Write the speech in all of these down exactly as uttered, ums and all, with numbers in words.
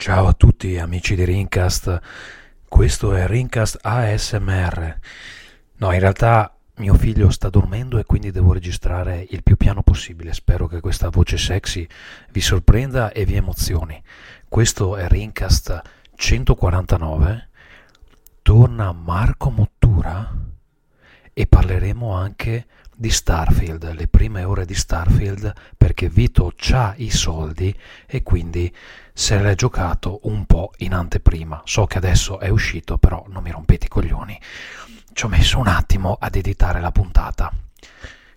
Ciao a tutti amici di RingCast, questo è RingCast A S M R. No, in realtà mio figlio sta dormendo e quindi devo registrare il più piano possibile. Spero che questa voce sexy vi sorprenda e vi emozioni. Questo è RingCast centoquarantanove. Torna Marco Mottura e parleremo anche di Starfield, le prime ore di Starfield, perché Vito c'ha i soldi e quindi se l'è giocato un po' in anteprima. So che adesso è uscito, però non mi rompete i coglioni, ci ho messo un attimo ad editare la puntata,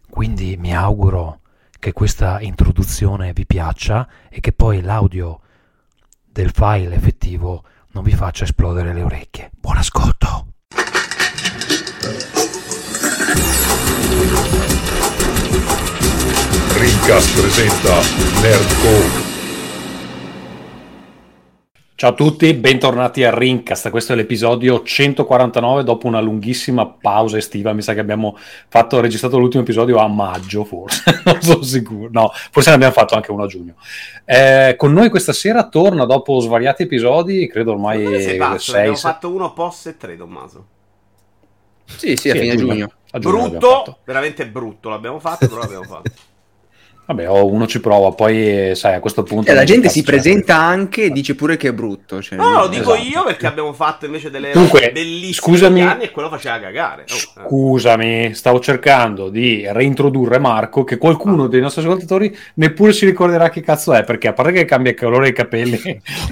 quindi mi auguro che questa introduzione vi piaccia e che poi l'audio del file effettivo non vi faccia esplodere le orecchie. Buon ascolto! Ringcast presenta Nerdcore. Ciao a tutti, bentornati a Ringcast. Questo è l'episodio centoquarantanove dopo una lunghissima pausa estiva. Mi sa che abbiamo fatto registrato l'ultimo episodio a maggio, forse, non sono sicuro. No, forse ne abbiamo fatto anche uno a giugno. Eh, con noi questa sera torna dopo svariati episodi, credo ormai sei. Abbiamo fatto uno post e tre, Tommaso. Sì, sì, a sì, fine giugno. giugno. Brutto, veramente brutto, l'abbiamo fatto, però l'abbiamo fatto. Vabbè, oh, uno ci prova, poi sai, a questo punto... Eh, la gente si presenta anche e dice pure che è brutto. Cioè... No, lo dico esatto. Io perché abbiamo fatto invece delle Dunque, bellissime scusami, anni e quello faceva cagare. Oh, scusami, eh. Stavo cercando di reintrodurre Marco, che qualcuno ah. dei nostri ascoltatori neppure si ricorderà che cazzo è, perché a parte che cambia il colore dei capelli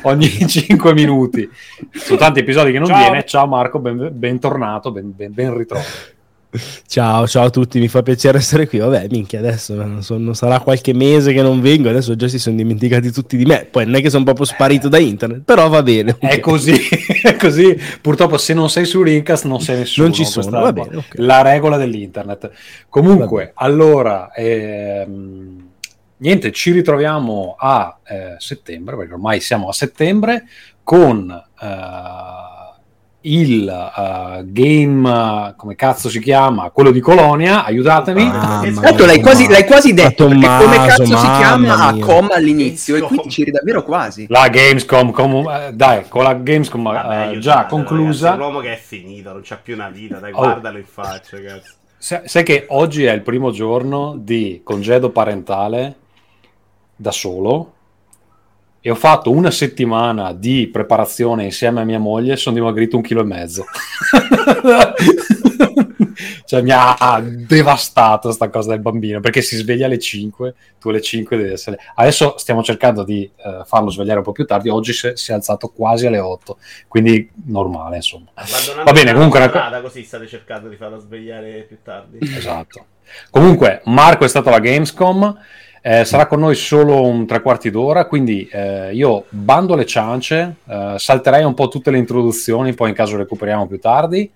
ogni cinque minuti, sono tanti episodi che non ciao. viene. Ciao Marco, ben, bentornato, ben, ben, ben ritrovato. Ciao, ciao a tutti, mi fa piacere essere qui. Vabbè, minchia, adesso non, so, non sarà qualche mese che non vengo, adesso già si sono dimenticati tutti di me. Poi non è che sono proprio sparito eh, da internet, però va bene. Okay. È così, è così. Purtroppo se non sei su Rincast non sei nessuno. Non ci sono, va bene, okay. La regola dell'internet. Comunque, allora, ehm, niente, ci ritroviamo a eh, settembre, perché ormai siamo a settembre, con... Eh, il uh, game, come cazzo si chiama? Quello di Colonia, aiutatemi. Ah, esatto, l'hai quasi, l'hai quasi detto, Tommaso, perché come cazzo si chiama a coma all'inizio, Gamescom. E qui ci eri davvero quasi. La Gamescom, com- dai, con la Gamescom Vabbè, uh, già conclusa. Ragazzi, l'uomo che è finito, non c'ha più una vita, dai, oh. guardalo in faccia, ragazzi. Sai, sai che oggi è il primo giorno di congedo parentale da solo. E ho fatto una settimana di preparazione insieme a mia moglie e sono dimagrito un chilo e mezzo. Cioè mi ha devastato sta cosa del bambino, perché si sveglia alle cinque, tu alle cinque devi essere... Adesso stiamo cercando di eh, farlo svegliare un po' più tardi, oggi si è, si è alzato quasi alle otto, quindi normale insomma. Va bene, comunque... Una strada, così state cercando di farlo svegliare più tardi. Esatto. Comunque, Marco è stato alla Gamescom... Eh, sarà con noi solo un tre quarti d'ora, quindi eh, io bando le ciance, eh, salterei un po' tutte le introduzioni, poi in caso recuperiamo più tardi.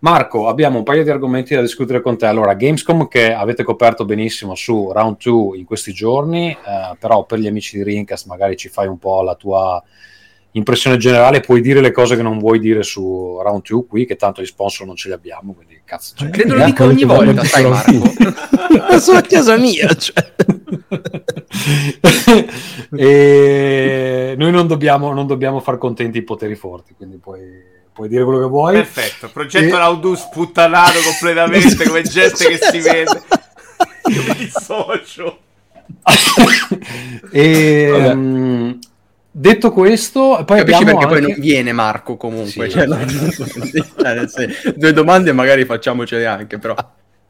Marco, abbiamo un paio di argomenti da discutere con te. Allora, Gamescom che avete coperto benissimo su Round Two in questi giorni, eh, però per gli amici di Ringcast magari ci fai un po' la tua impressione generale, puoi dire le cose che non vuoi dire su Round Two qui, che tanto gli sponsor non ce li abbiamo, quindi cazzo. Cioè, credo lo dica ogni volta, sai Marco. Ma sono a casa mia, cioè. E noi non dobbiamo, non dobbiamo far contenti i poteri forti, quindi puoi, puoi dire quello che vuoi. Perfetto, progetto e... Laudus sputtanato completamente come gente che si vede. Io mi dissocio. E um, detto questo, poi capisci perché anche... poi non viene Marco comunque. Sì, cioè, la... due domande magari facciamocele anche, però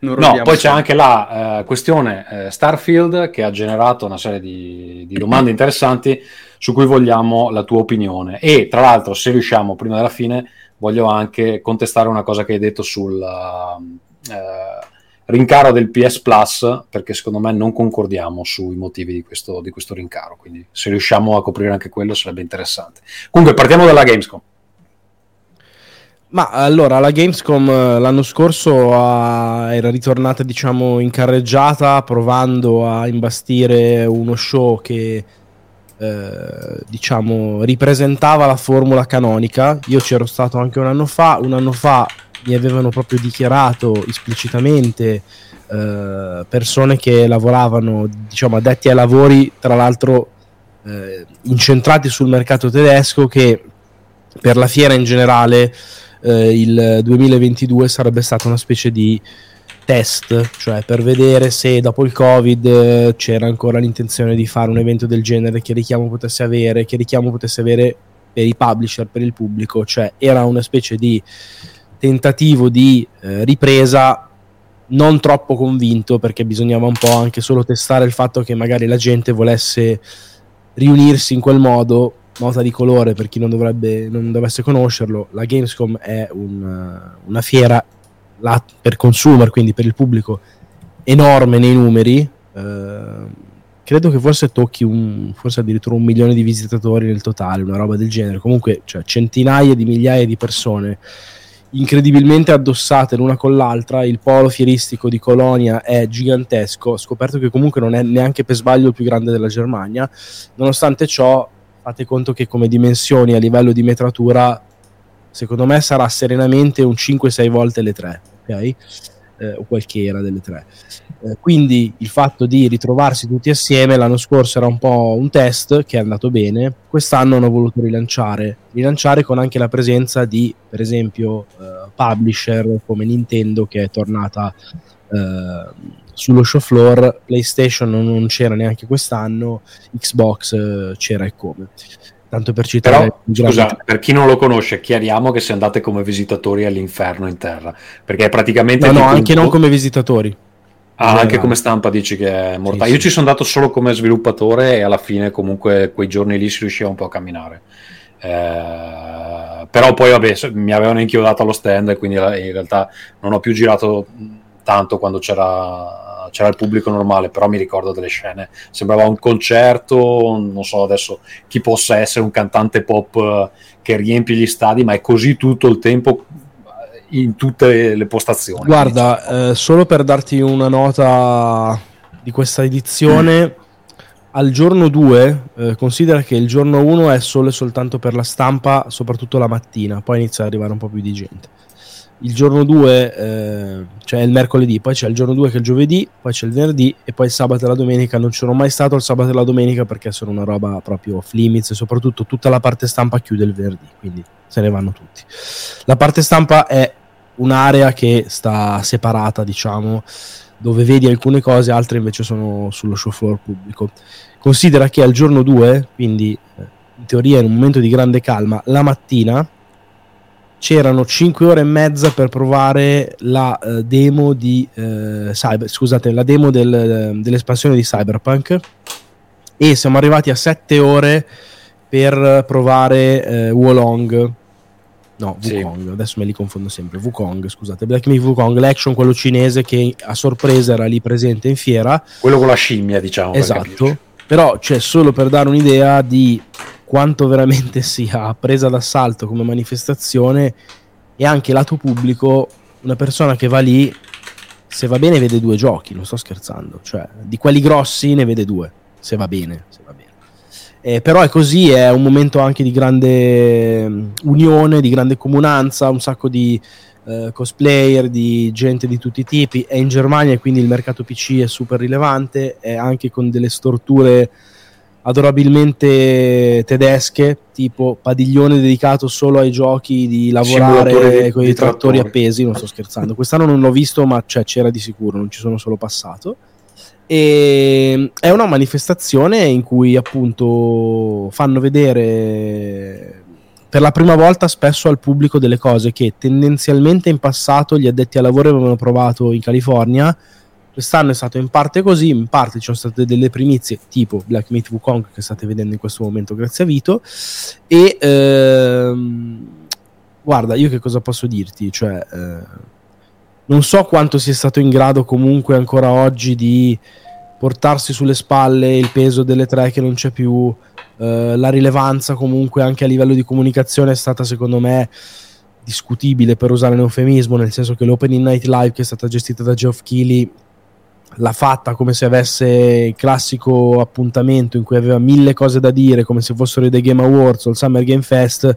non no, poi solo. C'è anche la uh, questione uh, Starfield, che ha generato una serie di, di domande interessanti su cui vogliamo la tua opinione. E tra l'altro, se riusciamo prima della fine, voglio anche contestare una cosa che hai detto sul uh, uh, rincaro del P S Plus, perché secondo me non concordiamo sui motivi di questo, di questo rincaro, quindi se riusciamo a coprire anche quello sarebbe interessante. Comunque partiamo dalla Gamescom. Ma allora, la Gamescom l'anno scorso uh, era ritornata, diciamo, in carreggiata, provando a imbastire uno show che, eh, diciamo, ripresentava la formula canonica. Io c'ero stato anche un anno fa, un anno fa mi avevano proprio dichiarato esplicitamente eh, persone che lavoravano, diciamo, addetti ai lavori, tra l'altro eh, incentrati sul mercato tedesco, che per la fiera in generale eh, il duemilaventidue sarebbe stata una specie di test, cioè per vedere se dopo il Covid eh, c'era ancora l'intenzione di fare un evento del genere, che richiamo potesse avere, che richiamo potesse avere per i publisher, per il pubblico, cioè era una specie di tentativo di eh, ripresa non troppo convinto, perché bisognava un po' anche solo testare il fatto che magari la gente volesse riunirsi in quel modo. Nota di colore per chi non dovrebbe non dovesse conoscerlo: la Gamescom è un, una fiera la, per consumer, quindi per il pubblico, enorme nei numeri, eh, credo che forse tocchi un, forse addirittura un milione di visitatori nel totale, una roba del genere, comunque cioè, centinaia di migliaia di persone incredibilmente addossate l'una con l'altra. Il polo fieristico di Colonia è gigantesco, ho scoperto che comunque non è neanche per sbaglio il più grande della Germania. Nonostante ciò, fate conto che come dimensioni a livello di metratura secondo me sarà serenamente un cinque sei volte le tre, okay? eh, o qualche era delle tre, eh, quindi il fatto di ritrovarsi tutti assieme, l'anno scorso era un po' un test che è andato bene, quest'anno hanno voluto rilanciare rilanciare con anche la presenza di, per esempio, eh, publisher come Nintendo, che è tornata eh, sullo show floor. PlayStation non c'era neanche quest'anno, Xbox eh, c'era e come, tanto per citare. Però, scusa, per chi non lo conosce, chiariamo che se andate come visitatori all'inferno in terra, perché è praticamente no, no punto... anche non come visitatori. Ah, anche come stampa dici che è mortale. Sì, io sì. Ci sono andato solo come sviluppatore e alla fine comunque quei giorni lì si riusciva un po' a camminare, eh, però poi vabbè, mi avevano inchiodato allo stand e quindi in realtà non ho più girato tanto quando c'era c'era il pubblico normale, però mi ricordo delle scene, sembrava un concerto, non so adesso chi possa essere un cantante pop che riempie gli stadi, ma è così tutto il tempo in tutte le postazioni. Guarda, eh, solo per darti una nota di questa edizione, mm. al giorno due eh, considera che il giorno uno è solo e soltanto per la stampa, soprattutto la mattina, poi inizia ad arrivare un po' più di gente. Il giorno due eh, cioè il mercoledì, poi c'è il giorno due che è il giovedì, poi c'è il venerdì e poi il sabato e la domenica. Non c'ero mai stato il sabato e la domenica perché sono una roba proprio off limits, e soprattutto tutta la parte stampa chiude il venerdì, quindi se ne vanno tutti. La parte stampa è un'area che sta separata, diciamo, dove vedi alcune cose, altre invece sono sullo show floor pubblico. Considera che al giorno due, quindi in teoria in un momento di grande calma, la mattina c'erano cinque ore e mezza per provare la uh, demo di uh, cyber, scusate, la demo del, dell'espansione di Cyberpunk, e siamo arrivati a sette ore per provare uh, Wolong no, Wukong, sì. adesso me li confondo sempre Wukong, scusate, Black Myth Wukong, l'action, quello cinese che a sorpresa era lì presente in fiera, quello con la scimmia, diciamo, esatto, per però cioè, solo per dare un'idea di quanto veramente sia presa d'assalto come manifestazione. E anche lato pubblico, una persona che va lì, se va bene vede due giochi, non sto scherzando, cioè di quelli grossi ne vede due, se va bene, se va bene. Eh, però è così, è un momento anche di grande unione, di grande comunanza, un sacco di eh, cosplayer, di gente di tutti i tipi. È in Germania e quindi il mercato P C è super rilevante, è anche con delle storture adorabilmente tedesche, tipo padiglione dedicato solo ai giochi di lavorare di, con i trattori, trattori appesi, non sto scherzando. Quest'anno non l'ho visto, ma cioè, c'era di sicuro, non ci sono solo passato. E è una manifestazione in cui appunto fanno vedere per la prima volta spesso al pubblico delle cose che tendenzialmente in passato gli addetti al lavoro avevano provato in California. Quest'anno è stato in parte così, in parte ci sono state delle primizie tipo Black Myth Wukong che state vedendo in questo momento grazie a Vito. E ehm, guarda, io che cosa posso dirti? Cioè, eh, non so quanto sia stato in grado comunque ancora oggi di portarsi sulle spalle il peso delle tre che non c'è più, eh, la rilevanza comunque anche a livello di comunicazione è stata secondo me discutibile, per usare un eufemismo, nel senso che l'Opening Night Live che è stata gestita da Geoff Keighley l'ha fatta come se avesse il classico appuntamento in cui aveva mille cose da dire, come se fossero i The Game Awards o il Summer Game Fest,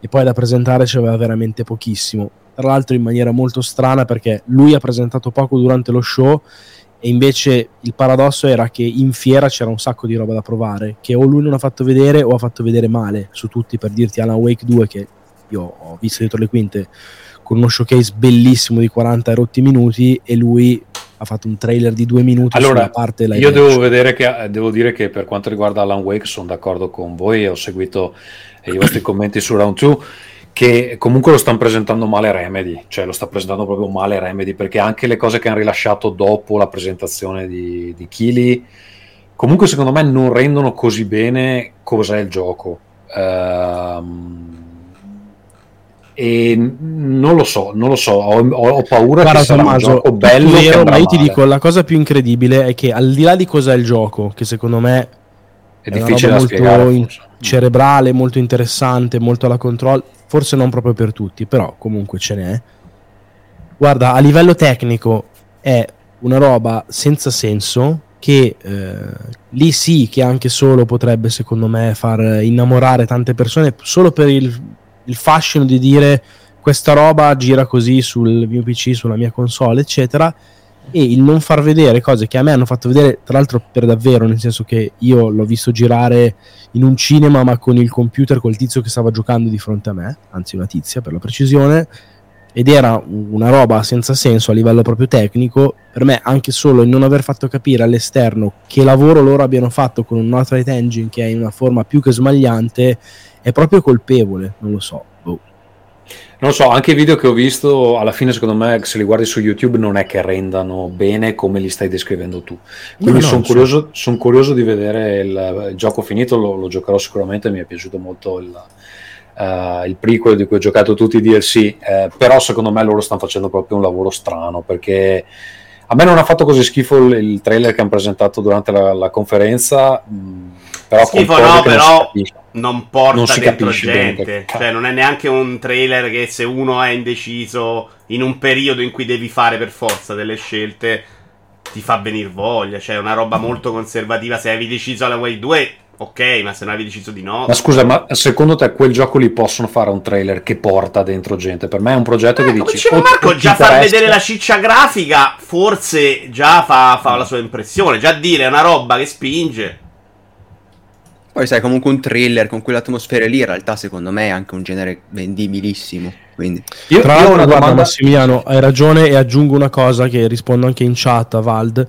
e poi da presentare ce l'aveva veramente pochissimo, tra l'altro in maniera molto strana perché lui ha presentato poco durante lo show E invece il paradosso era che in fiera c'era un sacco di roba da provare, che o lui non ha fatto vedere o ha fatto vedere male. Su tutti, per dirti, Alan Wake due, che io ho visto dietro le quinte, con uno showcase bellissimo di quaranta e rotti minuti, e lui ha fatto un trailer di due minuti. Allora, sulla parte live. Io devo, vedere che, devo dire che per quanto riguarda Alan Wake sono d'accordo con voi, e ho seguito i vostri commenti su Round Two, che comunque lo stanno presentando male Remedy, cioè lo sta presentando proprio male Remedy, perché anche le cose che hanno rilasciato dopo la presentazione di, di Kili comunque secondo me non rendono così bene cos'è il gioco, ehm, e non lo so, non lo so, ho, ho paura. Guarda, che sarà Tommaso, un gioco bello vero, ma io ti male. dico, la cosa più incredibile è che, al di là di cos'è il gioco, che secondo me è, è difficile da spiegare, molto in- cerebrale, molto interessante, molto alla control, forse non proprio per tutti, però comunque ce n'è. Guarda, a livello tecnico è una roba senza senso, che eh, lì sì che anche solo potrebbe, secondo me, far innamorare tante persone, solo per il, il fascino di dire questa roba gira così sul mio P C, sulla mia console, eccetera, e il non far vedere cose che a me hanno fatto vedere, tra l'altro per davvero, nel senso che io l'ho visto girare in un cinema ma con il computer, col tizio che stava giocando di fronte a me, anzi una tizia per la precisione, ed era una roba senza senso a livello proprio tecnico. Per me anche solo il non aver fatto capire all'esterno che lavoro loro abbiano fatto con un altro engine che è in una forma più che smagliante è proprio colpevole, non lo so. Non so, anche i video che ho visto alla fine secondo me, se li guardi su YouTube, non è che rendano bene come li stai descrivendo tu, quindi no, sono curioso, son curioso di vedere il, il gioco finito, lo, lo giocherò sicuramente, mi è piaciuto molto il, uh, il prequel di cui ho giocato tutti i D L C, eh, però secondo me loro stanno facendo proprio un lavoro strano, perché a me non ha fatto così schifo il, il trailer che hanno presentato durante la, la conferenza, mh, però schifo no, però non porta non dentro gente, bene, cioè non è neanche un trailer che, se uno è indeciso in un periodo in cui devi fare per forza delle scelte, ti fa venire voglia, cioè è una roba molto conservativa. Se avevi deciso alla Way due, ok, ma se non avevi deciso di no... Ma scusa, ma secondo te quel gioco lì possono fare un trailer che porta dentro gente? Per me è un progetto eh, che dici... Come Marco, già far vedere la ciccia grafica forse già fa, fa la sua impressione, già dire è una roba che spinge... Poi sai, comunque un thriller con quell'atmosfera lì in realtà secondo me è anche un genere vendibilissimo, quindi. Io, tra l'altro, guarda, domanda... Massimiliano, hai ragione, e aggiungo una cosa che rispondo anche in chat a Vald,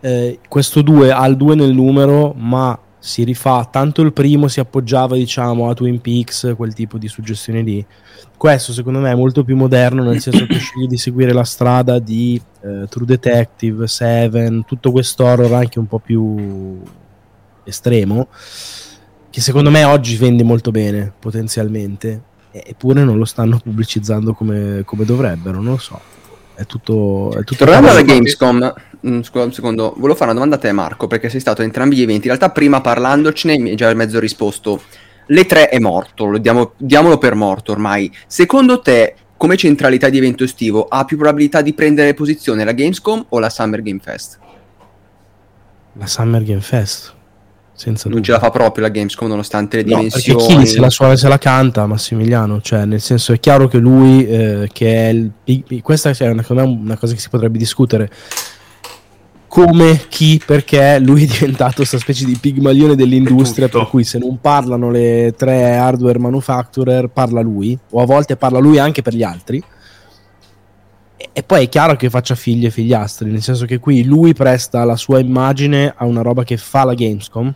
eh, questo due ha il due nel numero, ma si rifà tanto il primo, si appoggiava diciamo a Twin Peaks, quel tipo di suggestione lì. Questo secondo me è molto più moderno, nel senso che sceglie di seguire la strada di eh, True Detective, Seven, tutto quest'horror anche un po' più... estremo, che secondo me oggi vende molto bene potenzialmente, eppure non lo stanno pubblicizzando come, come dovrebbero, non lo so, è tutto, è tutto tornando alla Gamescom. Mh, scusa un secondo, volevo fare una domanda a te Marco, perché sei stato a entrambi gli eventi, in realtà prima parlandocene mi hai già mezzo risposto. L'E tre è morto, lo diamo, diamolo per morto ormai. Secondo te come centralità di evento estivo ha più probabilità di prendere posizione la Gamescom o la Summer Game Fest? La Summer Game Fest senza non dubbio. Ce la fa proprio la Gamescom, nonostante le dimensioni. No, perché chi se la suona e se la canta Massimiliano, cioè nel senso è chiaro che lui eh, che è il, questa è una, una cosa che si potrebbe discutere, come, chi, perché lui è diventato questa specie di pigmalione dell'industria, per cui se non parlano le tre hardware manufacturer parla lui, o a volte parla lui anche per gli altri, e, e poi è chiaro che faccia figli e figliastri, nel senso che qui lui presta la sua immagine a una roba che fa la Gamescom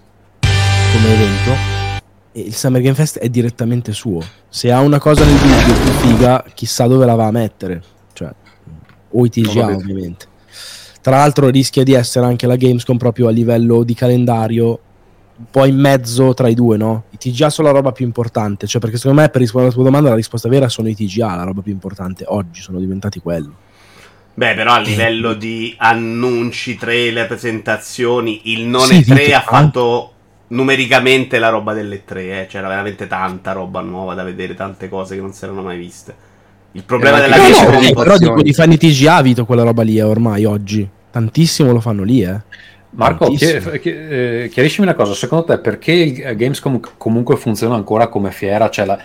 come evento, e il Summer Game Fest è direttamente suo. Se ha una cosa nel video più figa, chissà dove la va a mettere, cioè, o i T G A ovviamente. Tra l'altro rischia di essere anche la Gamescom proprio a livello di calendario un po' in mezzo tra i due, no? I T G A sono la roba più importante, cioè perché secondo me, per rispondere alla tua domanda, la risposta vera sono i T G A, la roba più importante oggi, sono diventati quello. Beh, però a livello di annunci, trailer, presentazioni, il non sì, E tre Vito, ha fatto... numericamente la roba delle tre eh. C'era veramente tanta roba nuova da vedere, tante cose che non si erano mai viste. Il problema eh, della no, Gamescom no, eh, però dico di fanno i T G A, Vito, quella roba lì è ormai oggi tantissimo lo fanno lì eh. Marco, chiar- chiar- chiariscimi una cosa, secondo te perché il Gamescom comunque funziona ancora come fiera, cioè la-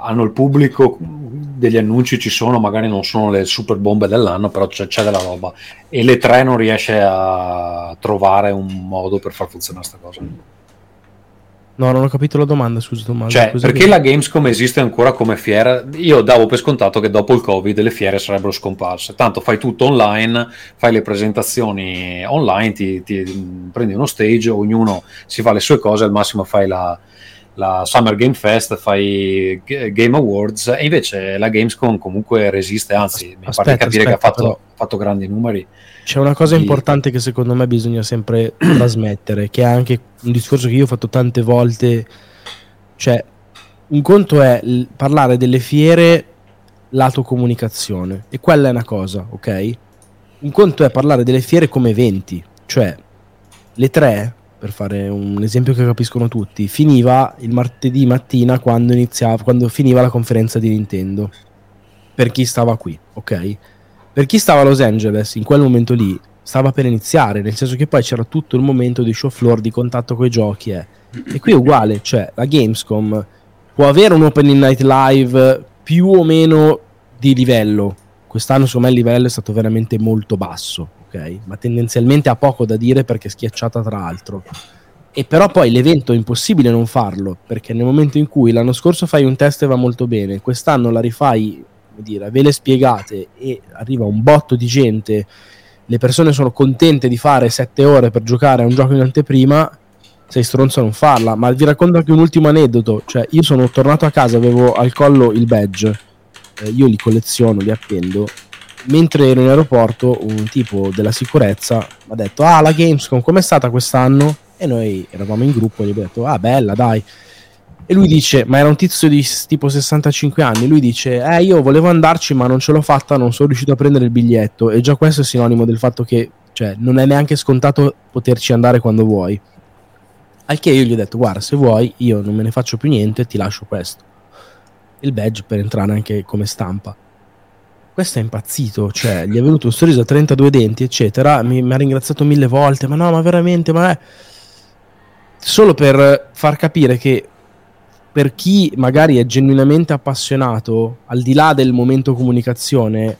hanno il pubblico, degli annunci ci sono, magari non sono le super bombe dell'anno, però c'è, c'è della roba, e le tre non riesce a trovare un modo per far funzionare sta cosa. No, non ho capito la domanda, scusa Tommaso. Cioè, perché che... la Gamescom esiste ancora come fiera? Io davo per scontato che dopo il Covid le fiere sarebbero scomparse. Tanto fai tutto online, fai le presentazioni online, ti, ti prendi uno stage, ognuno si fa le sue cose, al massimo fai la, la Summer Game Fest, fai Game Awards, e invece la Gamescom comunque resiste, anzi, aspetta, mi pare di capire aspetta, che ha fatto, però... fatto grandi numeri. C'è una cosa importante che secondo me bisogna sempre trasmettere, che è anche un discorso che io ho fatto tante volte, cioè un conto è l- parlare delle fiere lato comunicazione, e quella è una cosa, ok? Un conto è parlare delle fiere come eventi, cioè le tre, per fare un esempio che capiscono tutti, finiva il martedì mattina quando iniziava, quando finiva la conferenza di Nintendo, per chi stava qui, ok? Per chi stava a Los Angeles, in quel momento lì, stava per iniziare, nel senso che poi c'era tutto il momento di show floor, di contatto coi giochi, eh. E qui è uguale, cioè la Gamescom può avere un opening night live più o meno di livello, quest'anno secondo me il livello è stato veramente molto basso, ok? Ma tendenzialmente ha poco da dire perché è schiacciata tra l'altro, e però poi l'evento è impossibile non farlo, perché nel momento in cui l'anno scorso fai un test e va molto bene, quest'anno la rifai... dire, ve le spiegate e arriva un botto di gente, le persone sono contente di fare sette ore per giocare a un gioco in anteprima, sei stronzo a non farla. Ma vi racconto anche un ultimo aneddoto, cioè io sono tornato a casa, avevo al collo il badge, eh, io li colleziono, li appendo, mentre ero in aeroporto un tipo della sicurezza mi ha detto: ah, la Gamescom com'è stata quest'anno? E noi eravamo in gruppo e gli ho detto: ah, bella dai. E lui dice, ma era un tizio di tipo sessantacinque anni, lui dice, eh io volevo andarci ma non ce l'ho fatta, non sono riuscito a prendere il biglietto. E già questo è sinonimo del fatto che, cioè, non è neanche scontato poterci andare quando vuoi. Al che io gli ho detto, guarda, se vuoi io non me ne faccio più niente, ti lascio questo, il badge, per entrare anche come stampa. Questo è impazzito, cioè gli è venuto un sorriso a trentadue denti eccetera, mi, mi ha ringraziato mille volte, ma no, ma veramente, ma è... Solo per far capire che per chi magari è genuinamente appassionato, al di là del momento comunicazione,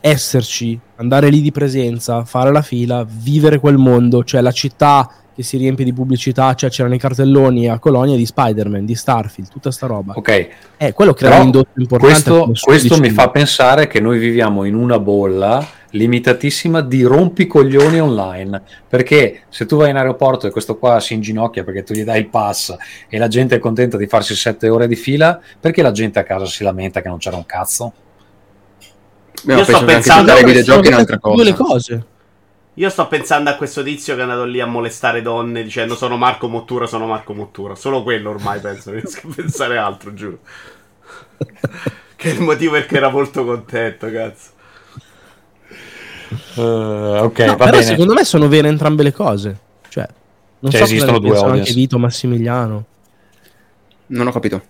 esserci, andare lì di presenza, fare la fila, vivere quel mondo, cioè la città che si riempie di pubblicità, cioè c'erano i cartelloni a Colonia di Spider-Man, di Starfield, tutta sta roba. Ok. Eh, quello crea un indotto importante. Questo, questo mi fa pensare che noi viviamo in una bolla limitatissima di rompicoglioni online, perché se tu vai in aeroporto e questo qua si inginocchia perché tu gli dai il pass e la gente è contenta di farsi sette ore di fila, perché la gente a casa si lamenta che non c'era un cazzo? Io no, sto pensando che videogiochi è un'altra cosa. Due le cose. Io sto pensando a questo tizio che è andato lì a molestare donne dicendo sono Marco Mottura, sono Marco Mottura, solo quello ormai penso, non riesco a pensare altro, giuro. Che è il motivo perché era molto contento, cazzo. Uh, okay, no, va però bene. Secondo me sono vere entrambe le cose, cioè non cioè, so esistono due audience. Anche Vito, Massimiliano, non ho capito.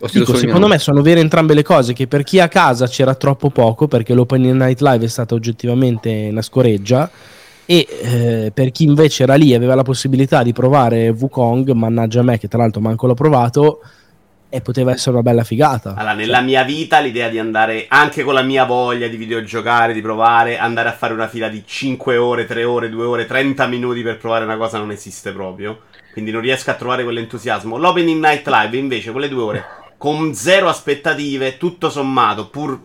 Ho Dico, secondo me sono vere entrambe le cose, che per chi a casa c'era troppo poco perché l'open night live è stata oggettivamente una scoreggia, e eh, per chi invece era lì e aveva la possibilità di provare Wukong, mannaggia a me che tra l'altro manco l'ho provato, e poteva essere una bella figata. Allora, nella cioè. mia vita l'idea di andare, anche con la mia voglia di videogiocare, di provare, andare a fare una fila di cinque ore, tre ore, due ore, trenta minuti per provare una cosa non esiste proprio, quindi non riesco a trovare quell'entusiasmo. L'opening night live invece, quelle due ore, con zero aspettative, tutto sommato, pur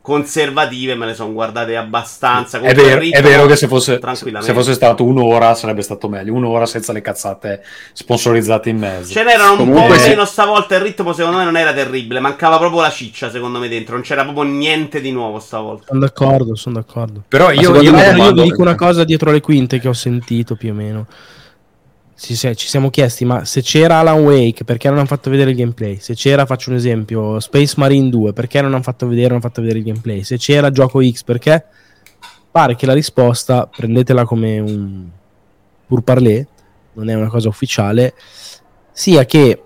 conservative, me le sono guardate abbastanza. Con è, vero, ritmo, è vero che se fosse, se fosse stato un'ora sarebbe stato meglio, un'ora senza le cazzate sponsorizzate in mezzo. Ce n'erano comunque un po' meno stavolta, il ritmo secondo me non era terribile, mancava proprio la ciccia secondo me dentro, non c'era proprio niente di nuovo stavolta. Sono d'accordo, sono d'accordo. Però io, io, me, io vi dico una cosa dietro le quinte che ho sentito più o meno. Ci siamo chiesti, ma se c'era Alan Wake perché non hanno fatto vedere il gameplay, se c'era, faccio un esempio, Space Marine due perché non hanno fatto vedere, non hanno fatto vedere il gameplay, se c'era Gioco X perché, pare che la risposta, prendetela come un pur parler, non è una cosa ufficiale, sia che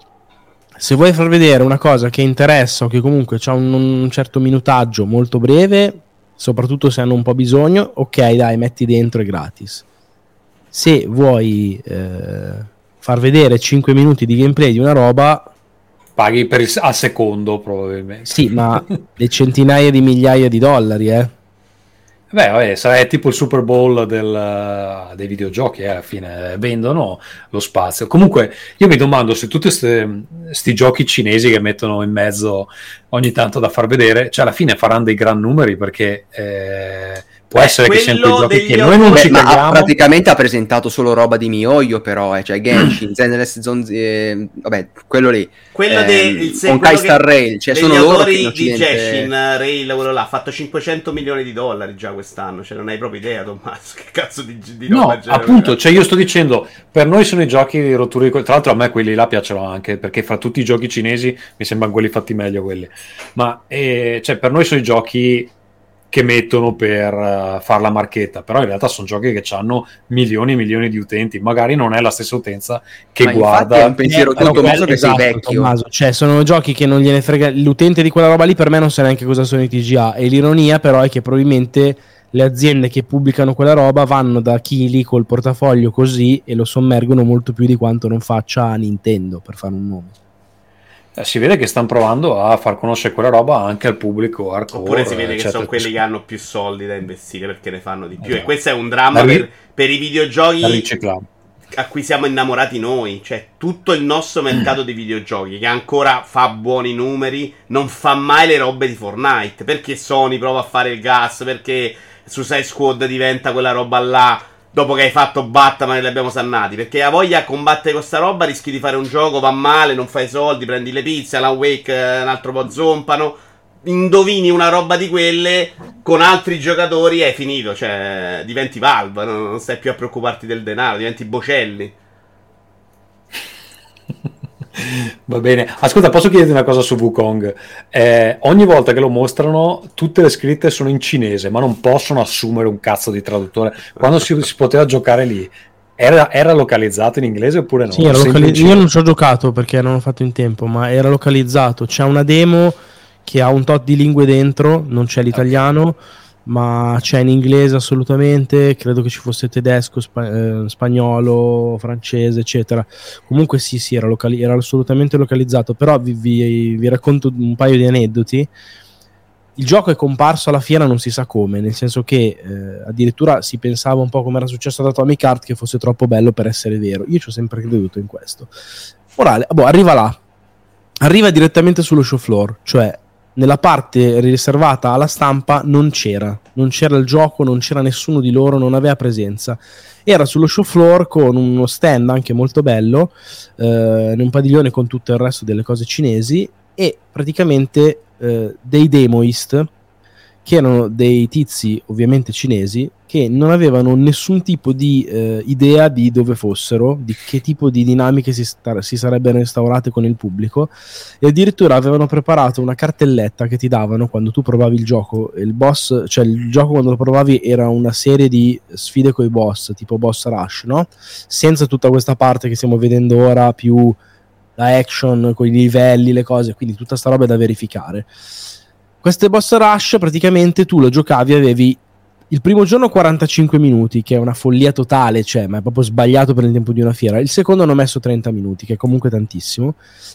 se vuoi far vedere una cosa che interessa o che comunque c'ha un, un certo minutaggio molto breve, soprattutto se hanno un po' bisogno, ok dai, metti dentro, è gratis. Se vuoi eh, far vedere cinque minuti di gameplay di una roba, paghi per il, a secondo probabilmente. Sì, ma le centinaia di migliaia di dollari, eh? Beh, vabbè, sarà tipo il Super Bowl del, dei videogiochi, eh, alla fine vendono lo spazio. Comunque io mi domando se tutti questi giochi cinesi che mettono in mezzo ogni tanto da far vedere, cioè alla fine faranno dei gran numeri, perché eh, può essere quello che siano quei giochi degli... che noi non Beh, ci ma crediamo. Praticamente ha presentato solo roba di Miyoyo, però, eh, cioè Genshin, Zenless Zone Zero, vabbè, quello lì, quello eh, con Kai Star Rail, cioè sono loro che non di Genshin Rail, quello là ha fatto cinquecento milioni di dollari già quest'anno, cioè non hai proprio idea, Tommaso, che cazzo di, di no, roba. No, appunto, cioè io sto dicendo, per noi sono i giochi di rotture, tra l'altro a me quelli là piacciono anche, perché fra tutti i giochi cinesi mi sembrano quelli fatti meglio quelli, ma eh, cioè per noi sono i giochi che mettono per uh, far la marchetta, però in realtà sono giochi che hanno milioni e milioni di utenti, magari non è la stessa utenza che ma guarda, è un pensiero tutto eh, bello, che esatto, sei vecchio Tommaso. Cioè sono giochi che non gliene frega l'utente di quella roba lì, per me non sa neanche cosa sono i T G A, e l'ironia però è che probabilmente le aziende che pubblicano quella roba vanno da chili col portafoglio così e lo sommergono molto più di quanto non faccia Nintendo, per fare un nome. Si vede che stanno provando a far conoscere quella roba anche al pubblico hardcore, oppure si vede che eccetera, sono quelli che hanno più soldi da investire perché ne fanno di più, allora, e questo è un dramma ri- per, per i videogiochi a cui siamo innamorati noi, cioè tutto il nostro mercato mm. di videogiochi che ancora fa buoni numeri non fa mai le robe di Fortnite, perché Sony prova a fare il gas, perché Suicide Squad diventa quella roba là dopo che hai fatto Batman e li abbiamo sannati, perché a voglia combattere con sta roba, rischi di fare un gioco, va male, non fai soldi, prendi le pizze, Alan Wake un altro po' zompano, indovini una roba di quelle con altri giocatori e è finito, cioè diventi Valve, non stai più a preoccuparti del denaro, diventi Bocelli. Va bene, ascolta, posso chiederti una cosa su Wukong? Eh, ogni volta che lo mostrano tutte le scritte sono in cinese, ma non possono assumere un cazzo di traduttore. Quando si, si poteva giocare lì era, era localizzato in inglese oppure no? Sì, era locali- io non ci ho giocato perché non l'ho fatto in tempo, ma era localizzato, c'è una demo che ha un tot di lingue dentro, non c'è l'italiano, okay, ma c'è in inglese assolutamente, credo che ci fosse tedesco, spa- eh, spagnolo, francese eccetera, comunque sì sì era, locali- era assolutamente localizzato. Però vi, vi, vi racconto un paio di aneddoti. Il gioco è comparso alla fiera non si sa come, nel senso che eh, addirittura si pensava un po' come era successo ad Atomic Heart, che fosse troppo bello per essere vero, io ci ho sempre creduto in questo. Ora boh, arriva là, arriva direttamente sullo show floor, cioè nella parte riservata alla stampa non c'era, non c'era il gioco, non c'era nessuno di loro, non aveva presenza, era sullo show floor con uno stand anche molto bello, eh, in un padiglione con tutto il resto delle cose cinesi, e praticamente eh, dei demoist che erano dei tizi ovviamente cinesi che non avevano nessun tipo di eh, idea di dove fossero, di che tipo di dinamiche si, star- si sarebbero instaurate con il pubblico, e addirittura avevano preparato una cartelletta che ti davano quando tu provavi il gioco, il boss, cioè il gioco quando lo provavi era una serie di sfide coi boss, tipo boss rush, no? Senza tutta questa parte che stiamo vedendo ora, più la action con i livelli, le cose, quindi tutta sta roba è da verificare. Queste boss rush praticamente tu lo giocavi, avevi il primo giorno quarantacinque minuti, che è una follia totale, cioè, ma è proprio sbagliato per il tempo di una fiera. Il secondo hanno messo trenta minuti, che è comunque tantissimo,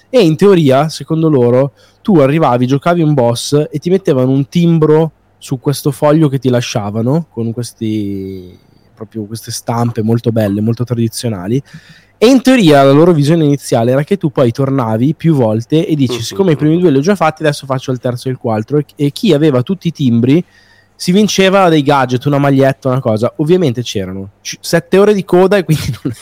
e in teoria, secondo loro, tu arrivavi, giocavi un boss e ti mettevano un timbro su questo foglio che ti lasciavano, con questi proprio queste stampe molto belle, molto tradizionali, e in teoria la loro visione iniziale era che tu poi tornavi più volte e dici, siccome i primi due li ho già fatti, adesso faccio il terzo e il quarto, e chi aveva tutti i timbri si vinceva dei gadget, una maglietta, una cosa. Ovviamente c'erano C- sette ore di coda e quindi non,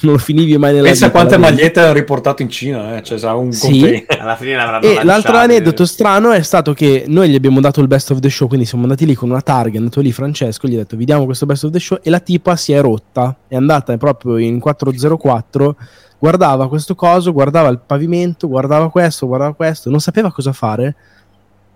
non lo finivi mai nella Pensa vita. Pensa quante magliette hanno riportato in Cina, eh? Cioè sarà un sì. Alla fine l'avranno lanciato. E l'altro aneddoto strano è stato che noi gli abbiamo dato il best of the show, quindi siamo andati lì con una targa, è andato lì Francesco, gli ha detto vi diamo questo best of the show, e la tipa si è rotta, è andata proprio in quattro zero quattro, guardava questo coso, guardava il pavimento, guardava questo, guardava questo, non sapeva cosa fare,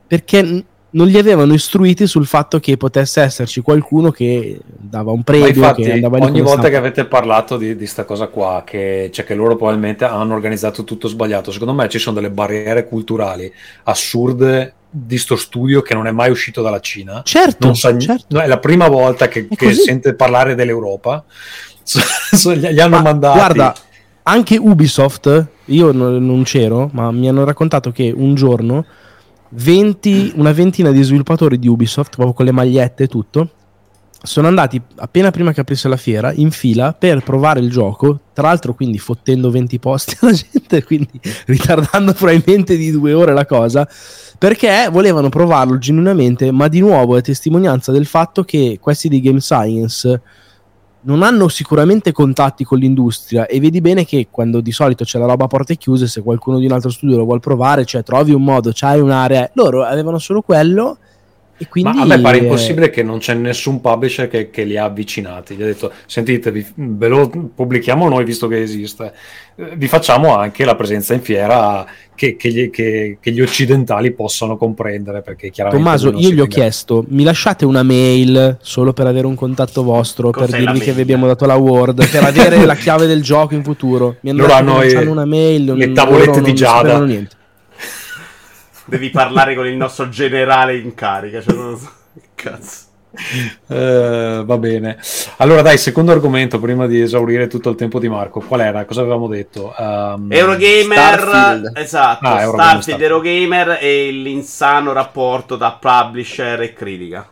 perché non li avevano istruiti sul fatto che potesse esserci qualcuno che dava un premio. Infatti, che andava ogni volta sta... che avete parlato di, di sta cosa qua, che, cioè che loro probabilmente hanno organizzato tutto sbagliato, secondo me ci sono delle barriere culturali assurde di sto studio che non è mai uscito dalla Cina. Certo, non sa, certo. È la prima volta che, che sente parlare dell'Europa, gli hanno Ma, mandati... Guarda, anche Ubisoft, io non, non c'ero, ma mi hanno raccontato che un giorno venti, una ventina di sviluppatori di Ubisoft, proprio con le magliette e tutto, sono andati appena prima che aprisse la fiera in fila per provare il gioco, tra l'altro quindi fottendo venti posti alla gente, quindi ritardando probabilmente di due ore la cosa, perché volevano provarlo genuinamente. Ma di nuovo è testimonianza del fatto che questi di Game Science non hanno sicuramente contatti con l'industria, e vedi bene che quando di solito c'è la roba a porte chiuse, se qualcuno di un altro studio lo vuol provare, cioè trovi un modo, c'hai un'area, loro avevano solo quello. E quindi... Ma a me pare impossibile che non c'è nessun publisher che, che li ha avvicinati, gli ha detto: sentite, vi, ve lo pubblichiamo noi visto che esiste, vi facciamo anche la presenza in fiera che, che, gli, che, che gli occidentali possano comprendere, perché chiaramente Tommaso, io gli ho chiesto: mi lasciate una mail solo per avere un contatto vostro, cos'è, per dirvi che vi abbiamo dato la word, per avere la chiave del gioco in futuro? Mi hanno allora detto: noi hanno una mail, le non, tavolette loro, di Giada, niente. Devi parlare con il nostro generale in carica, cioè non so, cazzo. Uh, va bene. Allora dai, secondo argomento, prima di esaurire tutto il tempo di Marco. Qual era? Cosa avevamo detto? Um, Eurogamer, Starfield. Esatto, ah, Eurogamer, Starfield, Eurogamer e l'insano rapporto tra publisher e critica.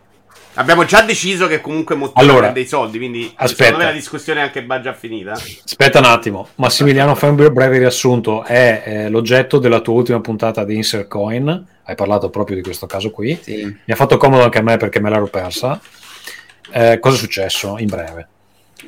Abbiamo già deciso che comunque Mottura allora, prende dei soldi, quindi aspetta. Secondo me la discussione è anche già finita. Aspetta un attimo, Massimiliano, fai un breve riassunto. È eh, l'oggetto della tua ultima puntata di Insert Coin. Hai parlato proprio di questo caso qui. Sì. Mi ha fatto comodo anche a me perché me l'ero persa. Eh, cosa è successo in breve?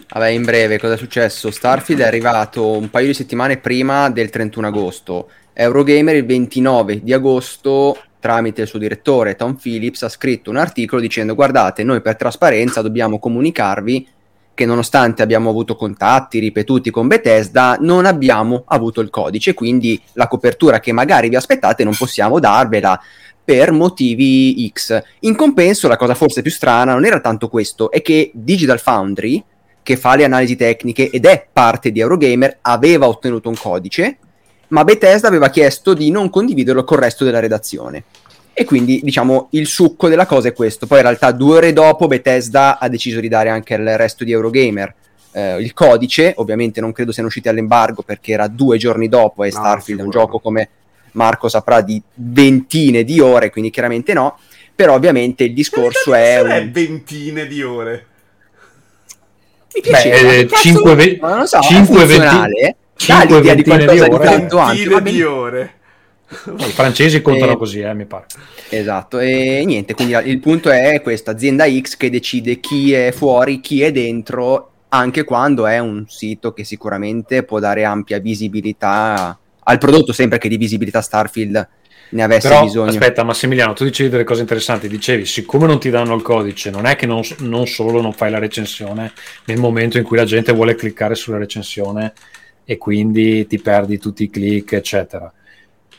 Vabbè, in breve cosa è successo? Starfield è arrivato un paio di settimane prima del trentuno agosto. Eurogamer il ventinove di agosto... tramite il suo direttore Tom Phillips ha scritto un articolo dicendo: guardate, noi per trasparenza dobbiamo comunicarvi che nonostante abbiamo avuto contatti ripetuti con Bethesda non abbiamo avuto il codice, quindi la copertura che magari vi aspettate non possiamo darvela per motivi X. In compenso la cosa forse più strana non era tanto questo, è che Digital Foundry, che fa le analisi tecniche ed è parte di Eurogamer, aveva ottenuto un codice, ma Bethesda aveva chiesto di non condividerlo col resto della redazione. E quindi, diciamo, il succo della cosa è questo. Poi in realtà due ore dopo Bethesda ha deciso di dare anche al resto di Eurogamer eh, il codice. Ovviamente non credo siano usciti all'embargo perché era due giorni dopo, e no, Starfield è un gioco, come Marco saprà, di ventine di ore, quindi chiaramente no. Però ovviamente il discorso è... Un... ventine di ore? Mi piace. cinque venti... Ma non lo so, funzionale... cinque di qualcosa di tanto ampio di ore. I francesi contano e... così, eh, mi pare. Esatto, e niente, quindi il punto è questa azienda X che decide chi è fuori, chi è dentro, anche quando è un sito che sicuramente può dare ampia visibilità al prodotto, sempre che di visibilità Starfield ne avesse però bisogno. Aspetta Massimiliano, tu dicevi delle cose interessanti, dicevi siccome non ti danno il codice non è che non, non solo non fai la recensione nel momento in cui la gente vuole cliccare sulla recensione e quindi ti perdi tutti i click eccetera,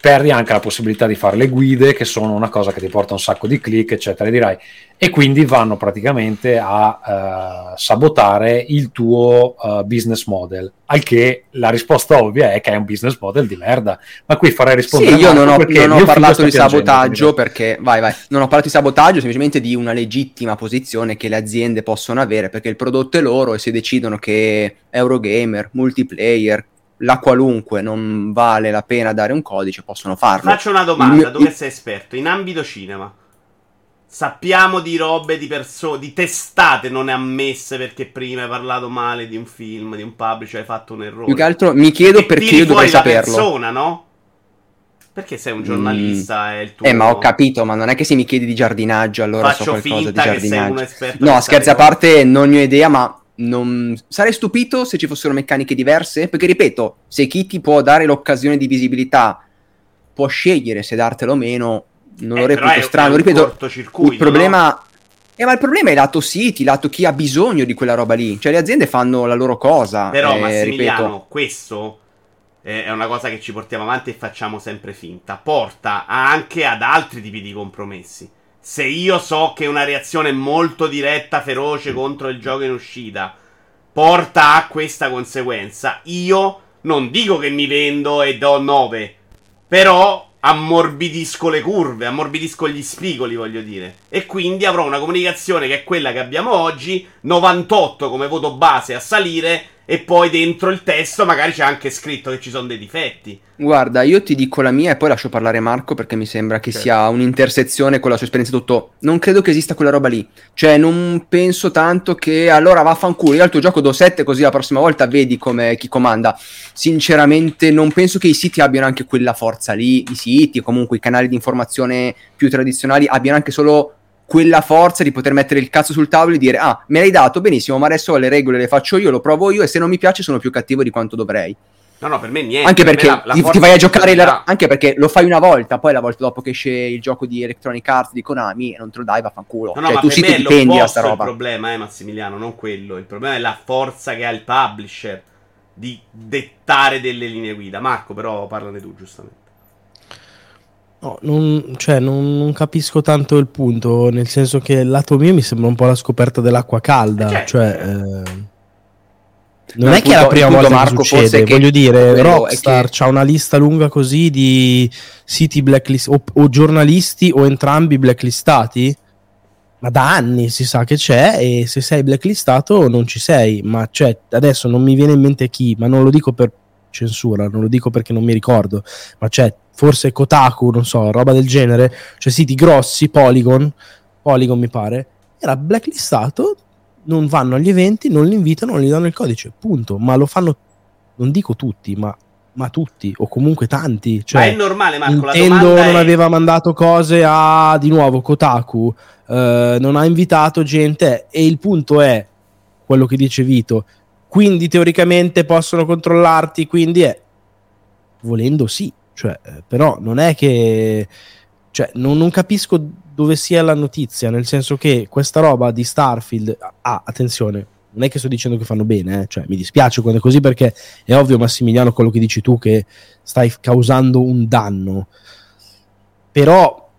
perdi anche la possibilità di fare le guide, che sono una cosa che ti porta un sacco di click eccetera, e dirai, e quindi vanno praticamente a uh, sabotare il tuo uh, business model, al che la risposta ovvia è che è un business model di merda. Ma qui farei rispondere sì, io non ho, non ho parlato di sabotaggio perché vai vai non ho parlato di sabotaggio, semplicemente di una legittima posizione che le aziende possono avere perché il prodotto è loro, e se decidono che Eurogamer, multiplayer, la qualunque non vale la pena dare un codice, possono farlo. Faccio una domanda, tu che sei esperto in ambito cinema, sappiamo di robe, di persone, di testate non ammesse perché prima hai parlato male di un film, di un publisher, hai fatto un errore. Più che altro mi chiedo e perché io dovrei saperlo persona, no? Perché sei un giornalista, mm. è il tuo... Eh, ma ho capito, ma non è che se mi chiedi di giardinaggio allora faccio so qualcosa di giardinaggio. Faccio finta che sei un esperto. No, scherzi a parte, non ne ho idea, ma non sarei stupito se ci fossero meccaniche diverse, perché ripeto, se chi ti può dare l'occasione di visibilità può scegliere se dartelo o meno, non eh, lo reputo strano. Ripeto, il problema, no? eh, ma il problema è lato siti, lato chi ha bisogno di quella roba lì, cioè le aziende fanno la loro cosa. Però eh, Massimiliano, ripeto, questo è una cosa che ci portiamo avanti e facciamo sempre finta, porta anche ad altri tipi di compromessi. Se io so che una reazione molto diretta, feroce contro il gioco in uscita porta a questa conseguenza, io non dico che mi vendo e do nove, però ammorbidisco le curve, ammorbidisco gli spigoli, voglio dire. E quindi avrò una comunicazione che è quella che abbiamo oggi, novantotto come voto base a salire, e poi dentro il testo magari c'è anche scritto che ci sono dei difetti. Guarda, io ti dico la mia e poi lascio parlare Marco, perché mi sembra che certo. sia un'intersezione con la sua esperienza. Tutto, non credo che esista quella roba lì, cioè non penso tanto che allora vaffanculo, io al tuo gioco do sette così la prossima volta vedi come chi comanda. Sinceramente non penso che i siti abbiano anche quella forza lì, i siti, comunque i canali di informazione più tradizionali abbiano anche solo quella forza di poter mettere il cazzo sul tavolo e dire: ah, me l'hai dato, benissimo, ma adesso le regole le faccio io, lo provo io, e se non mi piace sono più cattivo di quanto dovrei. No, no, per me niente. Anche perché per la, la ti, ti vai a giocare la... anche perché lo fai una volta, poi la volta dopo che esce il gioco di Electronic Arts di Konami e non te lo dai, vaffanculo. No, no, cioè, ma tu per me è l'opposto il problema, eh, Massimiliano, non quello. Il problema è la forza che ha il publisher di dettare delle linee guida. Marco, però parlane tu, giustamente. No, non, cioè, non, non capisco tanto il punto, nel senso che il lato mio mi sembra un po' la scoperta dell'acqua calda, cioè, cioè eh... Non, non è che è la prima volta Marco, che succede, che voglio dire, Rockstar che... ha una lista lunga così di siti blacklist o, o giornalisti o entrambi blacklistati, ma da anni si sa che c'è, e se sei blacklistato non ci sei, ma cioè, adesso non mi viene in mente chi, ma non lo dico per censura, non lo dico perché non mi ricordo, ma c'è forse Kotaku, non so, roba del genere, cioè siti grossi, Polygon, Polygon mi pare, era blacklistato, non vanno agli eventi, non li invitano, non gli danno il codice, punto. Ma lo fanno, non dico tutti, ma, ma tutti, o comunque tanti. Cioè, ma è normale, Marco, Nintendo la non è... aveva mandato cose a, di nuovo, Kotaku, eh, non ha invitato gente, e il punto è quello che dice Vito, quindi teoricamente possono controllarti, quindi è, volendo sì, cioè, però non è che... Cioè, non, non capisco dove sia la notizia, nel senso che questa roba di Starfield... Ah, attenzione, non è che sto dicendo che fanno bene, eh? Cioè, mi dispiace quando è così, perché è ovvio, Massimiliano, quello che dici tu, che stai causando un danno. Però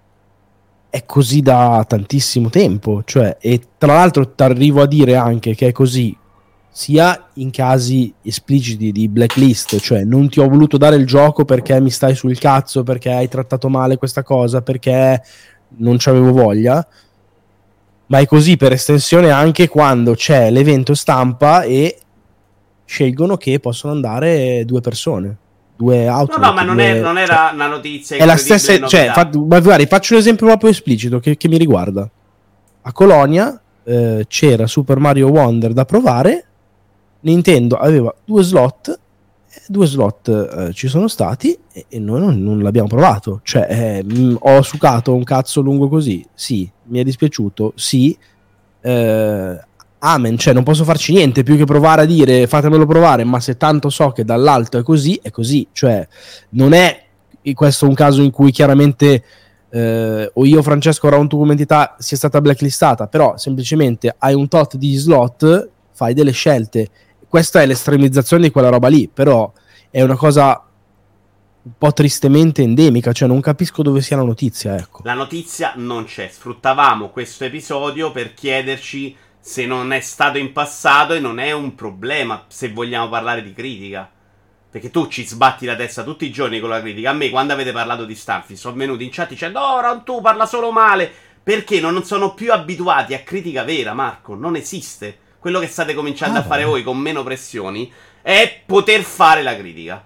è così da tantissimo tempo, cioè, e tra l'altro ti arrivo a dire anche che è così sia in casi espliciti di blacklist, cioè non ti ho voluto dare il gioco perché mi stai sul cazzo, perché hai trattato male questa cosa, perché non ci avevo voglia, ma è così per estensione anche quando c'è l'evento stampa e scelgono che possono andare due persone, due auto. No, no, ma due, non, è, non era cioè, una notizia è la stessa, cioè, fa, ma guarda, faccio un esempio proprio esplicito che, che mi riguarda. A Colonia eh, c'era Super Mario Wonder da provare, Nintendo aveva due slot, due slot eh, ci sono stati e, e noi non, non l'abbiamo provato, cioè eh, mh, ho sucato un cazzo lungo così, sì, mi è dispiaciuto, sì, eh, amen, cioè non posso farci niente più che provare a dire fatemelo provare, ma se tanto so che dall'alto è così, è così, cioè non è questo un caso in cui chiaramente eh, o io Francesco Round Two come entità sia stata blacklistata, però semplicemente hai un tot di slot, fai delle scelte. Questa è l'estremizzazione di quella roba lì, però è una cosa un po' tristemente endemica, cioè non capisco dove sia la notizia, ecco. La notizia non c'è, sfruttavamo questo episodio per chiederci se non è stato in passato e non è un problema, se vogliamo parlare di critica. Perché tu ci sbatti la testa tutti i giorni con la critica. A me, quando avete parlato di Starfield, sono venuti in chat dicendo «Oh, Round Two parla solo male!» Perché non sono più abituati a critica vera, Marco, non esiste. Quello che state cominciando ah, a fare voi con meno pressioni è poter fare la critica.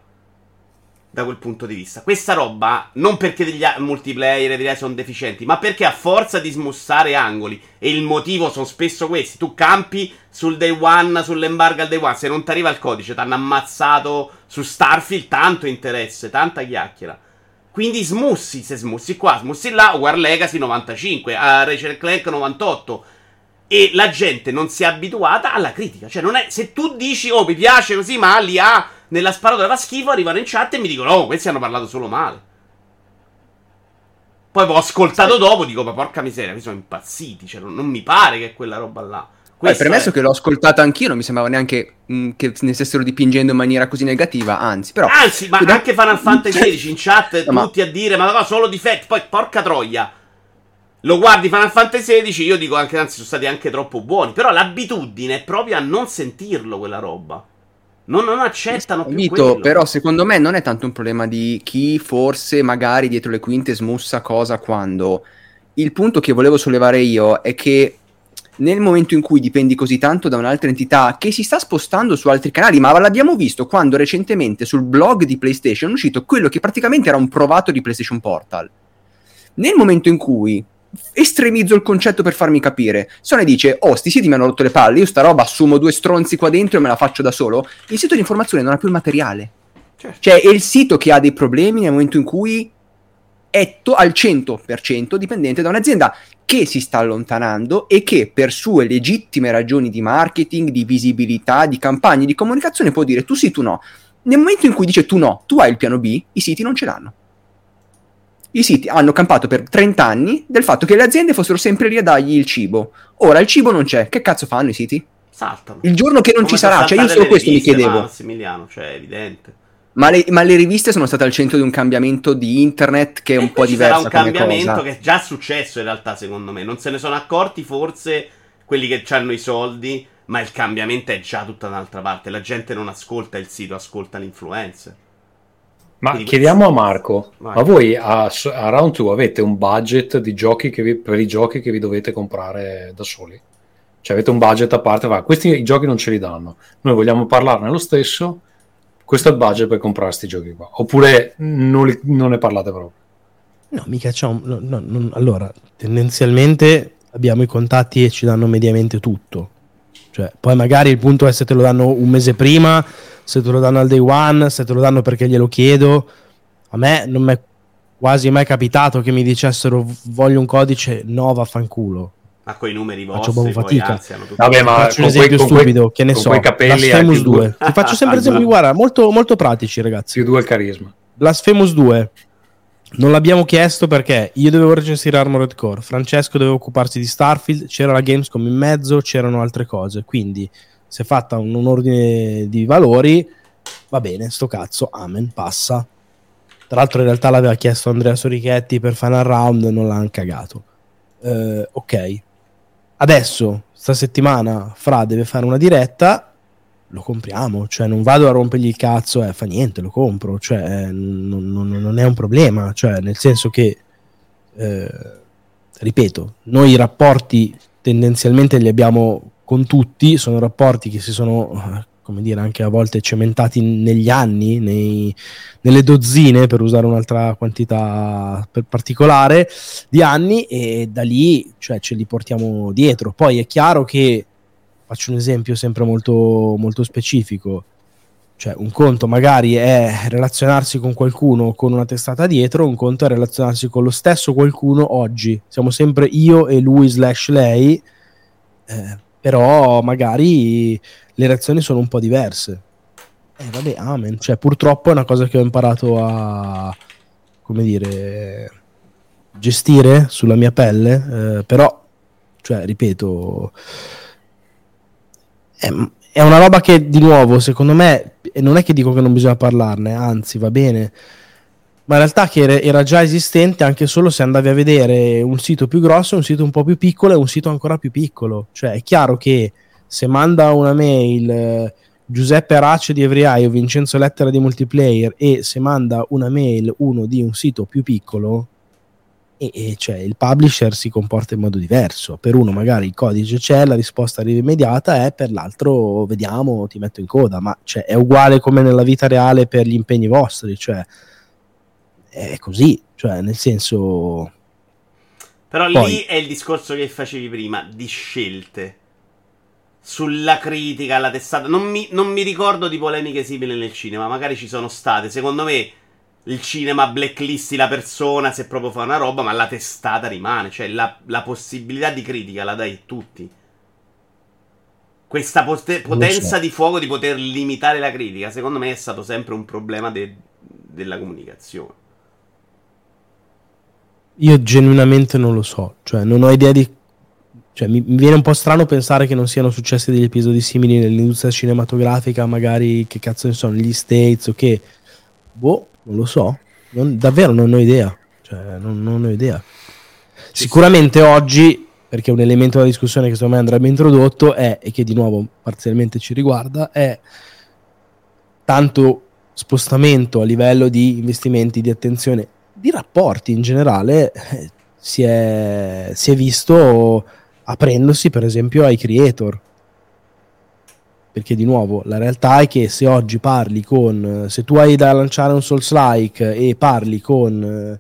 Da quel punto di vista, questa roba, non perché degli a- multiplayer direi sono deficienti, ma perché a forza di smussare angoli, e il motivo sono spesso questi, tu campi sul day one, sull'embargo al day one, se non ti arriva il codice, ti hanno ammazzato su Starfield, tanto interesse, tanta chiacchiera. Quindi smussi, se smussi qua, smussi là, War Legacy novantacinque, a Ratchet and Clank novantotto. E la gente non si è abituata alla critica. Cioè, non è. Se tu dici, oh, mi piace così, ma lì ah, nella sparatoria fa schifo, arrivano in chat e mi dicono, oh, questi hanno parlato solo male. Poi ho ascoltato dopo, dico, ma porca miseria, mi sono impazziti. Cioè, non, non mi pare che è quella roba là. Beh, premesso è... che l'ho ascoltata anch'io, non mi sembrava neanche mh, che ne stessero dipingendo in maniera così negativa, anzi, però. Anzi, ma da... anche Final Fantasy sedici in chat, no, tutti ma... a dire, ma no, solo difetti, poi porca troia. Lo guardi Final Fantasy sedici, io dico anche, anzi, sono stati anche troppo buoni. Però l'abitudine è proprio a non sentirlo, quella roba. Non, non accettano più quello. Però secondo me non è tanto un problema di chi forse magari dietro le quinte smussa cosa quando. Il punto che volevo sollevare io è che nel momento in cui dipendi così tanto da un'altra entità che si sta spostando su altri canali, ma l'abbiamo visto quando recentemente sul blog di PlayStation è uscito quello che praticamente era un provato di PlayStation Portal. Nel momento in cui estremizzo il concetto per farmi capire, Sony dice: oh, sti siti mi hanno rotto le palle, io sta roba assumo due stronzi qua dentro e me la faccio da solo, il sito di informazione non ha più il materiale. Certo. Cioè è il sito che ha dei problemi nel momento in cui è to- al cento per cento dipendente da un'azienda che si sta allontanando e che per sue legittime ragioni di marketing, di visibilità, di campagne, di comunicazione può dire tu sì, tu no. Nel momento in cui dice tu no, tu hai il piano B, i siti non ce l'hanno. I siti hanno campato per trenta anni del fatto che le aziende fossero sempre lì a dargli il cibo. Ora il cibo non c'è, che cazzo fanno i siti? Saltano. Il giorno che non Come ci sarà, cioè io solo questo riviste, mi chiedevo. Ma Massimiliano, cioè è evidente. Ma le, ma le riviste sono state al centro di un cambiamento di internet che è e un po' diversa come cosa. Sarà un cambiamento cosa. Che è già successo in realtà, secondo me. Non se ne sono accorti forse quelli che hanno i soldi, ma il cambiamento è già tutta un'altra parte. La gente non ascolta il sito, ascolta l'influencer. Ma quindi chiediamo questo... a Marco, Vai. Ma voi a, a Round Two avete un budget di giochi che vi, per i giochi che vi dovete comprare da soli? Cioè avete un budget a parte? Va, questi i giochi non ce li danno, noi vogliamo parlarne lo stesso. Questo è il budget per comprare questi giochi qua. Oppure non, li, non ne parlate proprio? No, mica c'è un... No, no, no, allora, tendenzialmente abbiamo i contatti e ci danno mediamente tutto. Cioè, poi magari il punto è se te lo danno un mese prima, se te lo danno al day one, se te lo danno perché glielo chiedo. A me non mi è quasi mai capitato che mi dicessero voglio un codice, no, vaffanculo. Ma coi numeri vostri poi fatica. Anziano tutto. Vabbè, ma faccio un esempio quei, stupido quei, che ne so, Blasphemous due. Ti faccio sempre esempi, guarda, molto, molto pratici ragazzi. Più due al carisma. Blasphemous due non l'abbiamo chiesto perché io dovevo recensire Armored Core, Francesco doveva occuparsi di Starfield, c'era la Gamescom in mezzo, c'erano altre cose, quindi si è fatta un, un ordine di valori, va bene, sto cazzo, amen, passa. Tra l'altro in realtà l'aveva chiesto Andrea Sorichetti per Final Round, non l'hanno cagato. Uh, ok. Adesso, sta settimana, Fra deve fare una diretta, lo compriamo, cioè non vado a rompergli il cazzo, eh, fa niente, lo compro, cioè non, non, non è un problema, cioè nel senso che, eh, ripeto, noi i rapporti tendenzialmente li abbiamo con tutti, sono rapporti che si sono, come dire, anche a volte cementati negli anni, nei, nelle dozzine, per usare un'altra quantità per particolare, di anni, e da lì cioè, ce li portiamo dietro. Poi è chiaro che, faccio un esempio sempre molto, molto specifico, cioè un conto magari è relazionarsi con qualcuno con una testata dietro, un conto è relazionarsi con lo stesso qualcuno oggi. Siamo sempre io e lui slash lei, eh, però magari le reazioni sono un po' diverse. Eh vabbè, amen. Cioè purtroppo è una cosa che ho imparato a, come dire, gestire sulla mia pelle, eh, però, cioè, ripeto, è, è una roba che, di nuovo, secondo me, e non è che dico che non bisogna parlarne, anzi, va bene, ma in realtà che era, era già esistente anche solo se andavi a vedere un sito più grosso, un sito un po' più piccolo e un sito ancora più piccolo. Cioè è chiaro che se manda una mail eh, Giuseppe Araccio di Evriaio, Vincenzo Lettera di Multiplayer, e se manda una mail uno di un sito più piccolo, e, e cioè il publisher si comporta in modo diverso. Per uno magari il codice c'è, la risposta arriva immediata, e per l'altro vediamo, ti metto in coda. Ma cioè, è uguale come nella vita reale per gli impegni vostri, cioè è così, cioè nel senso. Però poi lì è il discorso che facevi prima di scelte sulla critica, alla testata. Non mi, non mi ricordo di polemiche simili nel cinema, magari ci sono state. Secondo me il cinema blacklisti la persona se proprio fa una roba, ma la testata rimane, cioè la, la possibilità di critica la dai a tutti. Questa pote- potenza so. di fuoco di poter limitare la critica, secondo me è stato sempre un problema de- della comunicazione. Io genuinamente non lo so, cioè non ho idea di, cioè mi, mi viene un po' strano pensare che non siano successi degli episodi simili nell'industria cinematografica, magari, che cazzo ne so, negli States o che, boh, non lo so, non, davvero non ho idea, cioè non, non ho idea. Sicuramente oggi, perché un elemento della discussione che secondo me andrebbe introdotto è, e che di nuovo parzialmente ci riguarda, è tanto spostamento a livello di investimenti, di attenzione, di rapporti in generale, eh, si, è, si è visto aprendosi per esempio ai creator, perché di nuovo la realtà è che se oggi parli con, se tu hai da lanciare un Souls-like e parli con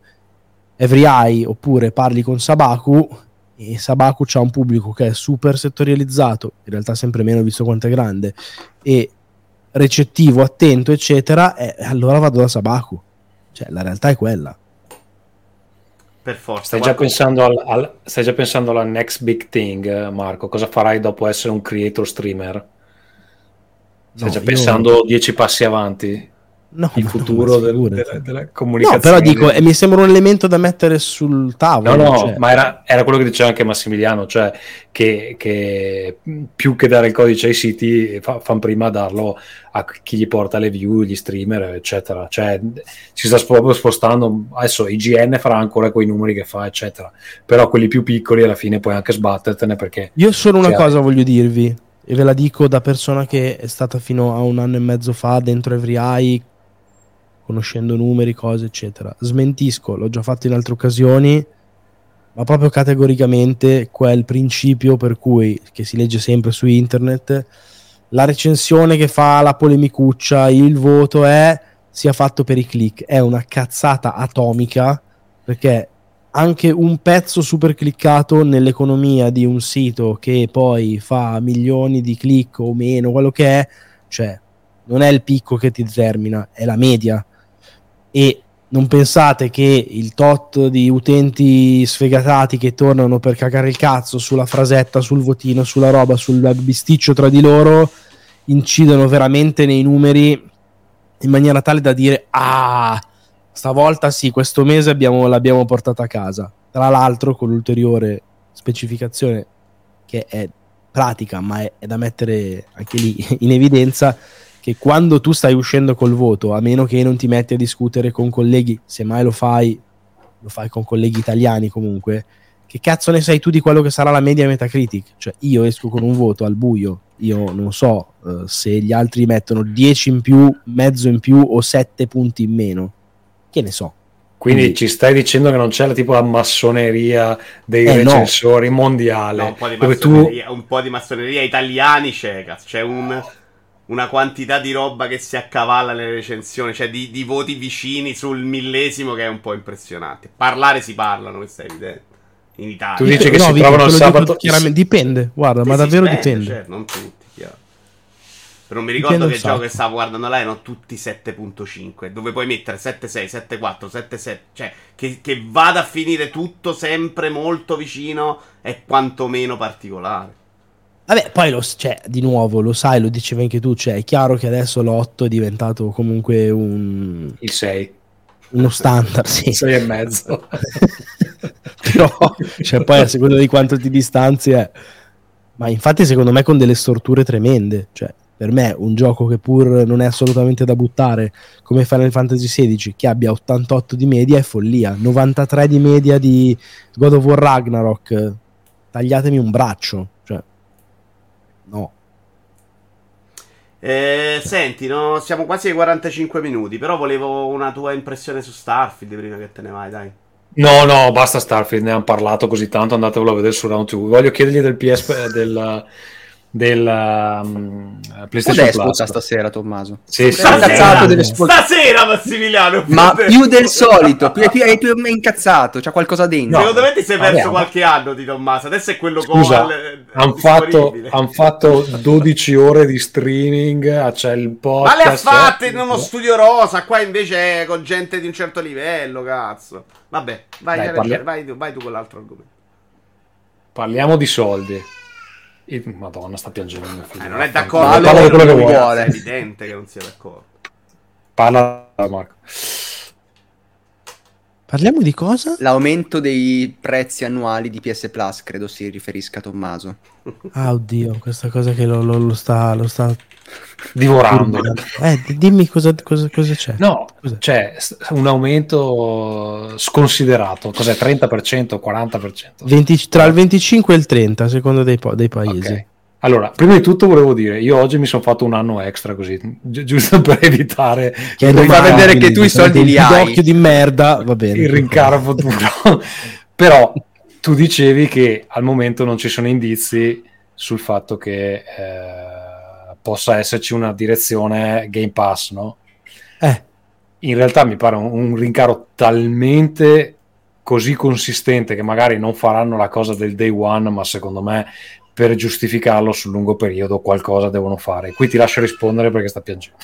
Every Eye oppure parli con Sabaku, e Sabaku c'ha un pubblico che è super settorializzato, in realtà sempre meno visto quanto è grande, e recettivo, attento eccetera, e allora vado da Sabaku, cioè la realtà è quella. Per forza. Stai già, pensando al, al, stai già pensando alla next big thing, Marco? Cosa farai dopo essere un creator streamer? Stai no, già pensando non... dieci passi avanti? No, il futuro del, della, della comunicazione? No, però dico, eh, mi sembra un elemento da mettere sul tavolo. No, no, cioè. ma era, era quello che diceva anche Massimiliano, cioè che, che più che dare il codice ai siti, fa, fan prima darlo a chi gli porta le view, gli streamer, eccetera. Cioè, si sta proprio spostando. Adesso I G N farà ancora quei numeri che fa, eccetera. Però quelli più piccoli alla fine puoi anche sbattertene, perché... Io solo una cosa voglio dirvi, e ve la dico da persona che è stata fino a un anno e mezzo fa dentro Every Eye, conoscendo numeri, cose, eccetera. Smentisco, l'ho già fatto in altre occasioni, ma proprio categoricamente quel principio per cui, che si legge sempre su internet, la recensione che fa la polemicuccia, il voto è sia fatto per i click, è una cazzata atomica, perché anche un pezzo super cliccato nell'economia di un sito che poi fa milioni di click o meno, quello che è, cioè non è il picco che ti determina, è la media. E non pensate che il tot di utenti sfegatati che tornano per cagare il cazzo sulla frasetta, sul votino, sulla roba, sul bisticcio tra di loro incidono veramente nei numeri in maniera tale da dire ah, stavolta sì, questo mese abbiamo, l'abbiamo portata a casa. Tra l'altro con l'ulteriore specificazione che è pratica, ma è, è da mettere anche lì in evidenza, che quando tu stai uscendo col voto, a meno che non ti metti a discutere con colleghi, se mai lo fai, lo fai con colleghi italiani comunque, che cazzo ne sai tu di quello che sarà la media Metacritic? Cioè io esco con un voto al buio, io non so eh, se gli altri mettono dieci in più, mezzo in più o sette punti in meno, che ne so. Quindi, Quindi ci stai dicendo che non c'è la, tipo la massoneria dei eh recensori no. mondiale? No, un po' di massoneria, tu... un po' di massoneria italiani c'è, cazzo. C'è un, una quantità di roba che si accavalla nelle recensioni, cioè di, di voti vicini sul millesimo, che è un po' impressionante. Parlare si parlano, questo è evidente. In Italia. Tu dici che no, si trovano il sabato? Chiaramente dipende, guarda, ma davvero spende, dipende. Cioè, non tutti, chiaro. Non mi ricordo che gioco che stavo guardando là erano tutti sette virgola cinque, dove puoi mettere sette virgola sei, sette virgola quattro, sette virgola sette, cioè che, che vada a finire tutto sempre molto vicino è quantomeno particolare. Vabbè, poi lo, cioè, di nuovo lo sai, lo dicevi anche tu, cioè è chiaro che adesso l'otto è diventato comunque un... il sei. Uno standard, sì. Il sei e mezzo. Però, cioè poi a seconda di quanto ti distanzi è... Ma infatti secondo me con delle storture tremende, cioè... Per me un gioco che pur non è assolutamente da buttare come Final Fantasy sedici, che abbia ottantotto di media è follia, novantatré di media di God of War Ragnarok, tagliatemi un braccio, cioè no. Eh, senti, no, siamo quasi ai quarantacinque minuti, però volevo una tua impressione su Starfield prima che te ne vai, dai. No, no, basta Starfield, ne hanno parlato così tanto, andatevelo a vedere su Round Two. Voglio chiedergli del P S del... della um, PlayStation Plus stasera, Tommaso. Sì, sì, incazzato delle spol- stasera Massimiliano, ma te. Più del solito, più, più, più incazzato, c'ha qualcosa dentro. No, secondo me ti sei perso vabbè, qualche anno di Tommaso. Adesso è quello cosa hanno fatto, han fatto dodici ore di streaming, c'è cioè il podcast. Ma le ha fatte in uno studio rosa, qua invece è con gente di un certo livello, cazzo. Vabbè, vai Dai, parli- vai, tu, vai tu con l'altro argomento. Parliamo di soldi. Madonna, sta piangendo mio figlio. Eh, non è d'accordo. Ma parla di quello che vuole. È evidente che non sia d'accordo. Parla, Marco. Parliamo di cosa? L'aumento dei prezzi annuali di P S Plus, credo si riferisca a Tommaso. Ah, oddio, questa cosa che lo, lo, lo sta lo sta divorando. Eh, dimmi cosa, cosa, cosa c'è. No, cos'è? C'è un aumento sconsiderato. Cos'è? trenta per cento, quaranta per cento? venti, tra il venticinque e il trenta, a seconda dei, po- dei paesi. Okay. Allora, prima di tutto volevo dire, io oggi mi sono fatto un anno extra così, gi- giusto per evitare... Che non fa vedere che tu i soldi li hai. Un occhio di merda, va bene. Il rincaro futuro. Però... tu dicevi che al momento non ci sono indizi sul fatto che eh, possa esserci una direzione Game Pass, no? Eh. In realtà mi pare un, un rincaro talmente così consistente che magari non faranno la cosa del day one, ma secondo me per giustificarlo sul lungo periodo qualcosa devono fare. Qui ti lascio rispondere perché sta piangendo.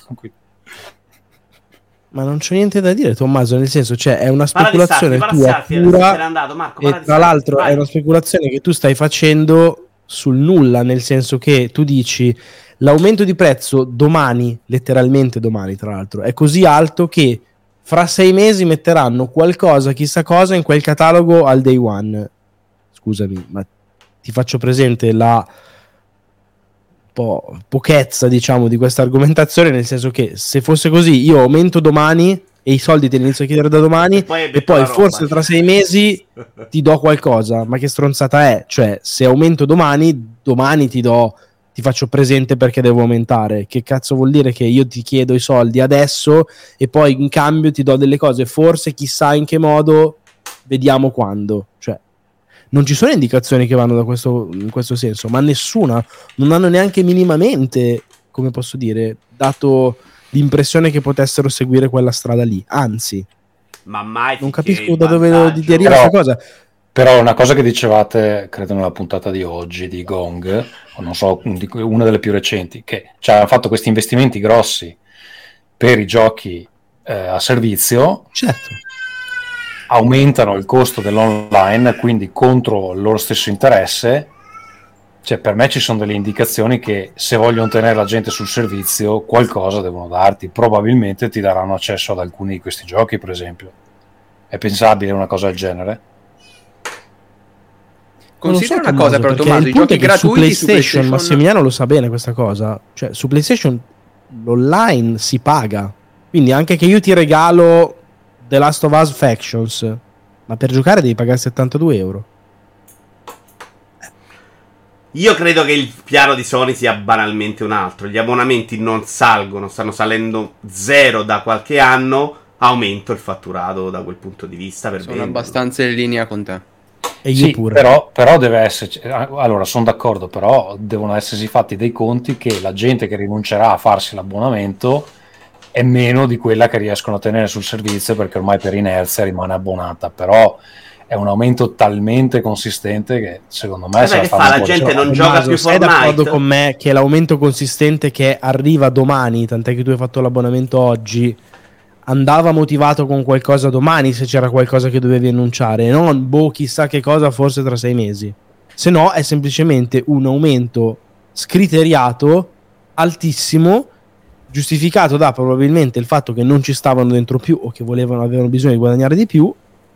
Ma non c'è niente da dire, Tommaso, nel senso, cioè è una speculazione parla tua parla pura era andato, Marco, e tra l'altro vai. È una speculazione che tu stai facendo sul nulla, nel senso che tu dici l'aumento di prezzo domani, letteralmente domani tra l'altro, è così alto che fra sei mesi metteranno qualcosa, chissà cosa, in quel catalogo al day one. Scusami, ma ti faccio presente la po- pochezza, diciamo, di questa argomentazione, nel senso che se fosse così io aumento domani e i soldi te li inizio a chiedere da domani e poi, e poi forse tra sei mesi ti do qualcosa, ma che stronzata è? Cioè, se aumento domani, domani ti do, ti faccio presente perché devo aumentare. Che cazzo vuol dire che io ti chiedo i soldi adesso e poi in cambio ti do delle cose, forse, chissà in che modo, vediamo quando. Cioè non ci sono indicazioni che vanno da questo, in questo senso, ma nessuna, non hanno neanche minimamente, come posso dire, dato l'impressione che potessero seguire quella strada lì, anzi, ma mai non capisco da dove deriva questa cosa. Però una cosa che dicevate, credo nella puntata di oggi di Gong, o non so, una delle più recenti, che cioè, hanno fatto questi investimenti grossi per i giochi eh, a servizio, certo, aumentano il costo dell'online, quindi contro il loro stesso interesse. Cioè, per me ci sono delle indicazioni che se vogliono tenere la gente sul servizio qualcosa devono darti, probabilmente ti daranno accesso ad alcuni di questi giochi, per esempio. È pensabile una cosa del genere? Considera so una cosa, però, Tommaso, i giochi gratuiti su PlayStation, su PlayStation Massimiliano lo sa bene questa cosa, cioè su PlayStation l'online si paga, quindi anche che io ti regalo The Last of Us Factions, ma per giocare devi pagare settantadue euro. Io credo che il piano di Sony sia banalmente un altro. Gli abbonamenti non salgono, stanno salendo zero da qualche anno, aumento il fatturato da quel punto di vista. Per sono vendere. Abbastanza in linea con te. E io sì, pure. Però, però deve esserci. Allora, sono d'accordo, però devono essersi fatti dei conti che la gente che rinuncerà a farsi l'abbonamento è meno di quella che riescono a tenere sul servizio, perché ormai per inerzia rimane abbonata. Però è un aumento talmente consistente che secondo me, se che fa la gente non gioca più Fortnite. Sei d'accordo con me che l'aumento consistente che arriva domani, tant'è che tu hai fatto l'abbonamento oggi, andava motivato con qualcosa domani, se c'era qualcosa che dovevi annunciare, non boh chissà che cosa forse tra sei mesi. Se no è semplicemente un aumento scriteriato, altissimo, giustificato da probabilmente il fatto che non ci stavano dentro più o che volevano, avevano bisogno di guadagnare di più,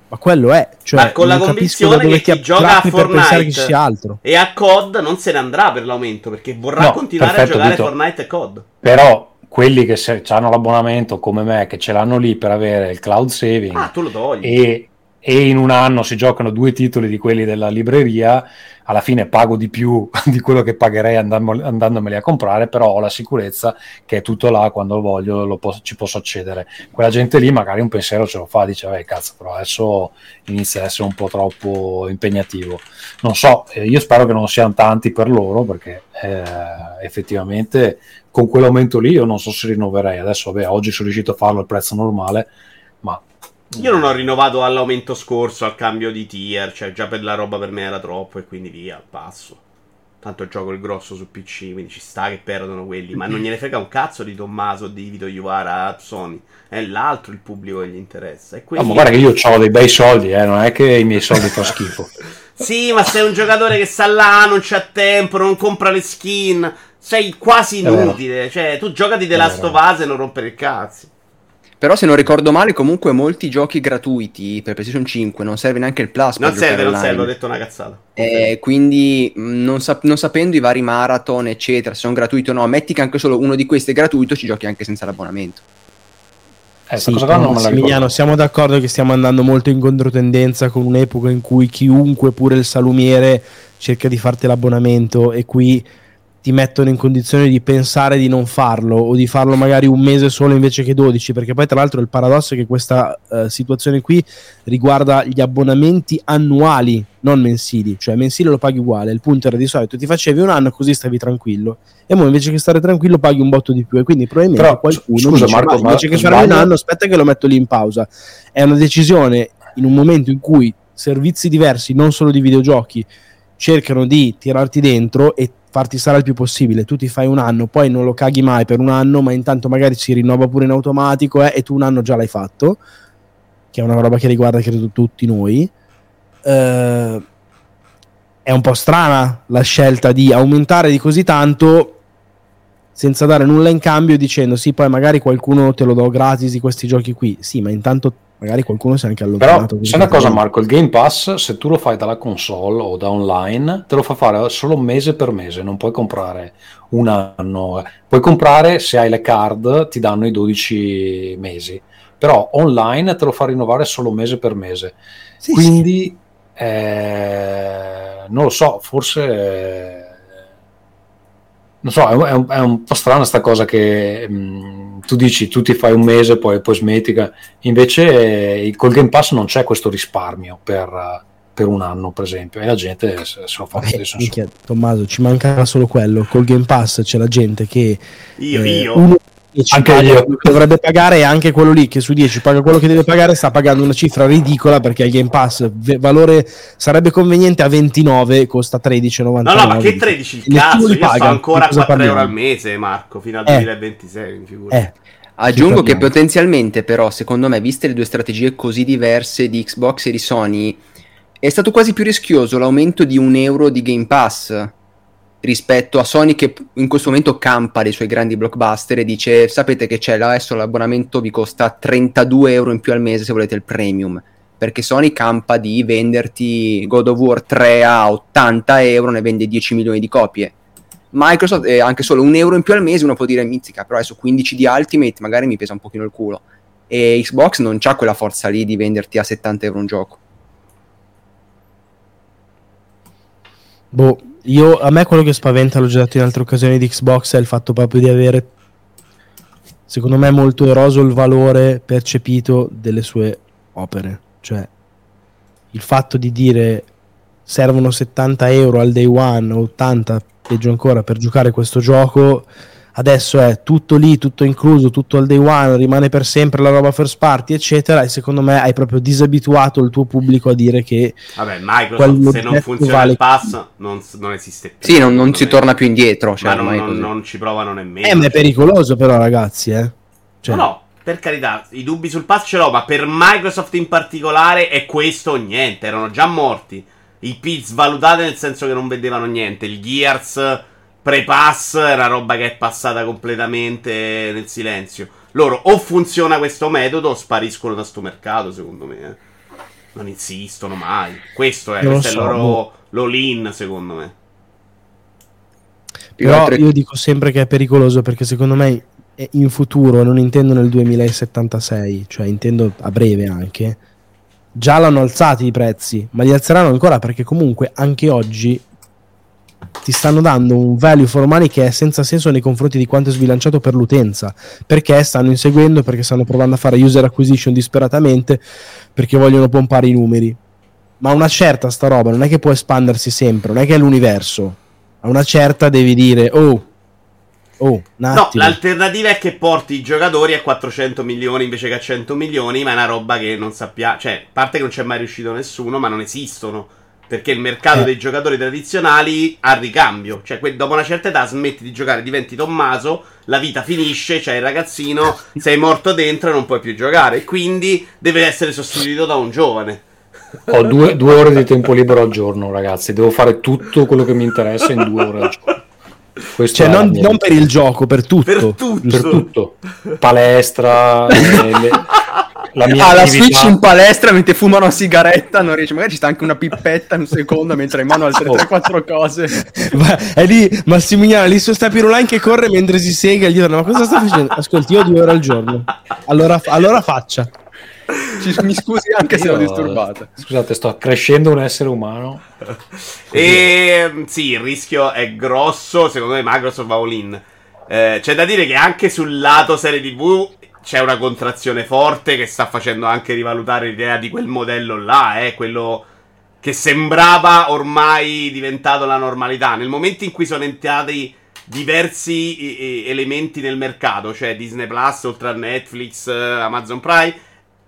ma quello è, cioè, ma con la convinzione da dove che chi gioca a Fortnite che sia altro. E a C O D non se ne andrà per l'aumento, perché vorrà no, continuare perfetto, a giocare Vito. Fortnite e C O D. Però quelli che se, hanno l'abbonamento come me, che ce l'hanno lì per avere il cloud saving, ah, tu lo togli. E, e in un anno si giocano due titoli di quelli della libreria, alla fine pago di più di quello che pagherei andando, andandomeli a comprare, però ho la sicurezza che è tutto là, quando voglio lo posso, ci posso accedere. Quella gente lì magari un pensiero ce lo fa, dice beh cazzo, però adesso inizia a essere un po' troppo impegnativo. Non so, io spero che non siano tanti per loro, perché eh, effettivamente con quell'aumento lì io non so se rinnoverei. Adesso vabbè, oggi sono riuscito a farlo al prezzo normale, ma io non ho rinnovato all'aumento scorso, al cambio di tier, cioè già per la roba per me era troppo e quindi via, passo. Tanto gioco il grosso su P C, quindi ci sta che perdono quelli, ma non gliene frega un cazzo di Tommaso, di Vito Iuvara, Sony. È l'altro il pubblico che gli interessa. E quindi... no, ma guarda che io ho dei bei soldi, eh, non è che i miei soldi fa schifo. Sì, ma sei un giocatore che sta là, non c'ha tempo, non compra le skin, sei quasi inutile, cioè tu giocati The Last of Us e non rompere il cazzo. Però se non ricordo male, comunque molti giochi gratuiti per PlayStation cinque non serve neanche il Plus. Non serve, non serve, ho detto una cazzata. Eh, quindi non, sap- non sapendo i vari marathon, eccetera, se sono gratuiti o no, metti che anche solo uno di questi è gratuito, ci giochi anche senza l'abbonamento. Eh, sì, cosa no, Massimiliano, siamo d'accordo che stiamo andando molto in controtendenza con un'epoca in cui chiunque, pure il salumiere, cerca di farti l'abbonamento, e qui ti mettono in condizione di pensare di non farlo, o di farlo magari un mese solo invece che dodici, perché poi tra l'altro il paradosso è che questa uh, situazione qui riguarda gli abbonamenti annuali, non mensili, cioè mensile lo paghi uguale, il punto era di solito ti facevi un anno così stavi tranquillo, e mo invece che stare tranquillo paghi un botto di più, e quindi probabilmente però, qualcuno scusa, dice, Marco, ma invece che farmi un anno aspetta che lo metto lì in pausa. È una decisione in un momento in cui servizi diversi, non solo di videogiochi, cercano di tirarti dentro e farti stare il più possibile. Tu ti fai un anno, poi non lo caghi mai per un anno, ma intanto magari si rinnova pure in automatico eh, e tu un anno già l'hai fatto, che è una roba che riguarda credo tutti noi. Eh, è un po' strana la scelta di aumentare di così tanto senza dare nulla in cambio, dicendo sì, poi magari qualcuno te lo do gratis di questi giochi qui, sì, ma intanto magari qualcuno si è anche allontanato. Però c'è una cosa, Marco, il Game Pass, se tu lo fai dalla console o da online, te lo fa fare solo mese per mese, non puoi comprare un anno. Puoi comprare, se hai le card, ti danno i dodici mesi, però online te lo fa rinnovare solo mese per mese. Sì, quindi, sì. Eh, non lo so, forse... Eh, non so, è un, è un po' strana sta cosa che... Mh, tu dici tu ti fai un mese poi, poi smetti, invece eh, col Game Pass non c'è questo risparmio per, per un anno per esempio, e la gente se, se lo fa eh, minchia, Tommaso, ci manca solo quello, col Game Pass c'è la gente che io, eh, io. Uno, anche paga, io dovrebbe pagare, e anche quello lì che su dieci paga quello che deve pagare sta pagando una cifra ridicola, perché il Game Pass valore sarebbe conveniente a ventinove, costa tredici e novantanove. No no, ma che tredici il cazzo, io paga, sto ancora a quattro euro al mese, Marco, fino al eh. duemilaventisei, figurati. eh. Aggiungo che potenzialmente però, secondo me, viste le due strategie così diverse di Xbox e di Sony, è stato quasi più rischioso l'aumento di un euro di Game Pass rispetto a Sony, che in questo momento campa dei suoi grandi blockbuster e dice sapete che c'è, adesso l'abbonamento vi costa trentadue euro in più al mese se volete il premium, perché Sony campa di venderti God of War tre a ottanta euro, ne vende dieci milioni di copie. Microsoft eh, anche solo un euro in più al mese uno può dire mizzica, però adesso quindici di Ultimate magari mi pesa un pochino il culo, e Xbox non c'ha quella forza lì di venderti a settanta euro un gioco. Boh, io, a me quello che spaventa, l'ho già detto in altre occasioni, di Xbox è il fatto proprio di avere, secondo me, molto eroso il valore percepito delle sue opere. Cioè, il fatto di dire servono settanta euro al day one o ottanta, peggio ancora, per giocare questo gioco, adesso è tutto lì, tutto incluso, tutto al day one, rimane per sempre la roba first party eccetera, e secondo me hai proprio disabituato il tuo pubblico a dire che vabbè, Microsoft, se non funziona vale il pass non, non esiste più, sì, non, non si me. torna più indietro, cioè, ma non, non, non ci provano nemmeno, eh, ma è pericoloso però, ragazzi, eh. Cioè, no, no, per carità, i dubbi sul pass ce l'ho, ma per Microsoft in particolare è questo o niente, erano già morti i P svalutati, nel senso che non vendevano niente, il Gears pre-pass era roba che è passata completamente nel silenzio. Loro o funziona questo metodo o spariscono da sto mercato, secondo me. Eh. Non insistono mai. Questo è, questo so, è il loro l'all-in, secondo me. Però oltre... io dico sempre che è pericoloso, perché secondo me in futuro, non intendo nel duemilasettantasei, cioè intendo a breve anche, già l'hanno alzati i prezzi, ma li alzeranno ancora, perché comunque anche oggi ti stanno dando un value for money che è senza senso nei confronti di quanto è sbilanciato per l'utenza, perché stanno inseguendo, perché stanno provando a fare user acquisition disperatamente, perché vogliono pompare i numeri. Ma una certa sta roba non è che può espandersi sempre, non è che è l'universo, a una certa devi dire oh, oh un attimo. No, l'alternativa è che porti i giocatori a quattrocento milioni invece che a cento milioni, ma è una roba che non sappiamo, cioè, a parte che non c'è mai riuscito nessuno, ma non esistono, perché il mercato eh. dei giocatori tradizionali ha ricambio, cioè que- dopo una certa età smetti di giocare, diventi Tommaso, la vita finisce, c'hai cioè il ragazzino, sei morto dentro e non puoi più giocare, quindi deve essere sostituito da un giovane. Ho due, due ore di tempo libero al giorno, ragazzi, devo fare tutto quello che mi interessa in due ore al giorno. Questo cioè non, non per il gioco, per tutto, per tutto, per tutto. Palestra, le... la mia ah, la Switch in palestra mentre fumano una sigaretta, non riesce, magari ci sta anche una pippetta un secondo mentre in mano altre tre quattro cose. Ma è lì Massimiliano lì su sta Pirulan che corre mentre si sega, gli dicono ma cosa sta facendo? Ascolti, io due ore al giorno, allora, allora faccia. Ci, mi scusi anche se l'ho disturbata. Scusate, sto crescendo un essere umano. E sì, il rischio è grosso. Secondo me Microsoft va all in. Eh, c'è da dire che anche sul lato serie tivù c'è una contrazione forte che sta facendo anche rivalutare l'idea di quel modello là, eh, quello che sembrava ormai diventato la normalità. Nel momento in cui sono entrati diversi elementi nel mercato, cioè Disney Plus, oltre a Netflix, Amazon Prime,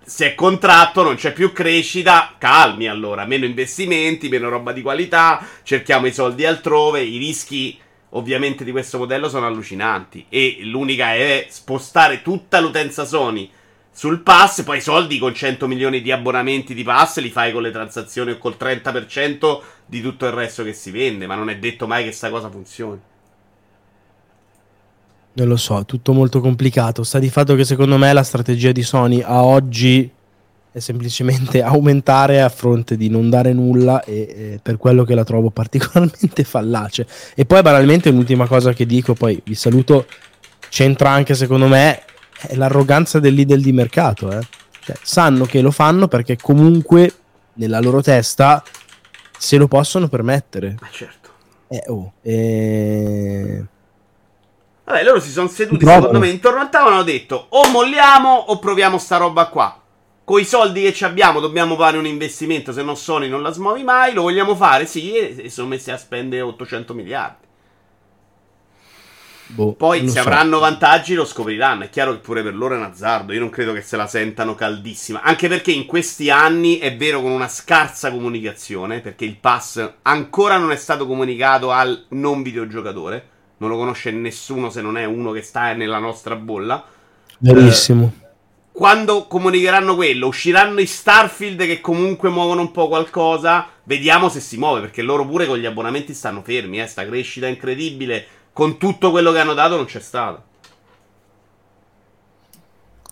si è contratto, non c'è più crescita, calmi allora, meno investimenti, meno roba di qualità, cerchiamo i soldi altrove, i rischi ovviamente di questo modello sono allucinanti e l'unica è spostare tutta l'utenza Sony sul pass, poi i soldi con cento milioni di abbonamenti di pass li fai con le transazioni o col trenta per cento di tutto il resto che si vende, ma non è detto mai che sta cosa funzioni. Non lo so, tutto molto complicato. Sta di fatto che secondo me la strategia di Sony a oggi è semplicemente aumentare a fronte di non dare nulla e, e per quello che la trovo particolarmente fallace. E poi banalmente un'ultima cosa che dico, poi vi saluto, c'entra anche secondo me è l'arroganza del leader di mercato. Eh? Cioè, sanno che lo fanno perché comunque nella loro testa se lo possono permettere. Ma certo. Eh, oh, eh... Vabbè, loro si sono seduti, Bravo. secondo me, intorno al tavolo e hanno detto o molliamo o proviamo sta roba qua. Coi soldi che ci abbiamo dobbiamo fare un investimento, se non Sony non la smuovi mai, lo vogliamo fare, sì, e sono messi a spendere ottocento miliardi. Boh, Poi se so. avranno vantaggi lo scopriranno, è chiaro che pure per loro è un azzardo, io non credo che se la sentano caldissima, anche perché in questi anni è vero con una scarsa comunicazione, perché il pass ancora non è stato comunicato al non videogiocatore. Non lo conosce nessuno se non è uno che sta nella nostra bolla. Verissimo. Eh, quando comunicheranno quello, usciranno i Starfield che comunque muovono un po' qualcosa. Vediamo se si muove, perché loro pure con gli abbonamenti stanno fermi. Eh, sta crescita incredibile, con tutto quello che hanno dato non c'è stato.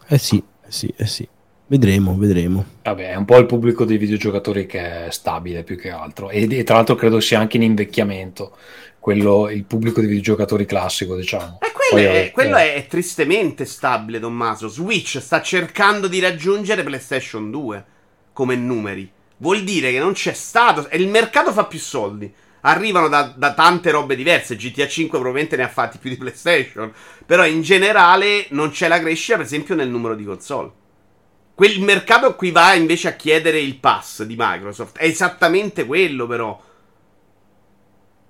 Eh sì, eh sì, eh sì. Vedremo, vedremo. Vabbè, è un po' il pubblico dei videogiocatori che è stabile più che altro. E, e tra l'altro credo sia anche in invecchiamento. Quello, il pubblico di videogiocatori classico, diciamo. Eh, quello, Poi, è, eh, quello eh. è tristemente stabile, Tommaso. Switch sta cercando di raggiungere PlayStation due come numeri. Vuol dire che non c'è stato... E il mercato fa più soldi. Arrivano da, da tante robe diverse. G T A cinque probabilmente ne ha fatti più di PlayStation. Però in generale non c'è la crescita, per esempio, nel numero di console. Quel mercato qui va invece a chiedere il pass di Microsoft. È esattamente quello, però.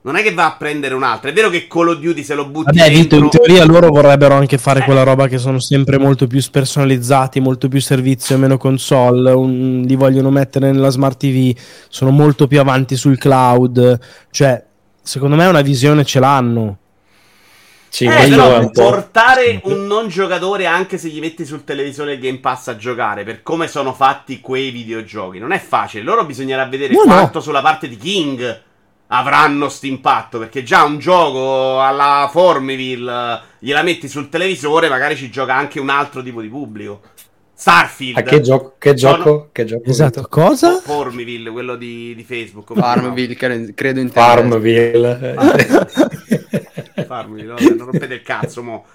Non è che va a prendere un'altra. È vero che Call of Duty se lo butti Vabbè, dentro... In teoria loro vorrebbero anche fare eh. quella roba che sono sempre molto più spersonalizzati, molto più servizio e meno console. Un... Li vogliono mettere nella Smart T V. Sono molto più avanti sul cloud. Cioè, secondo me una visione ce l'hanno. Sì, eh, però un portare un non giocatore anche se gli metti sul televisore il Game Pass a giocare, per come sono fatti quei videogiochi, non è facile. Loro bisognerà vedere no, quanto no. sulla parte di King avranno st'impatto, perché già un gioco alla Formiville gliela metti sul televisore, magari ci gioca anche un altro tipo di pubblico. Starfield. Ah, che gioco? Che gioco? Sono... Che gioco esatto, Vito? Cosa? Formiville, quello di, di Facebook. Farmville, credo in Farmville. Farmville, no, non rompete il cazzo, mo.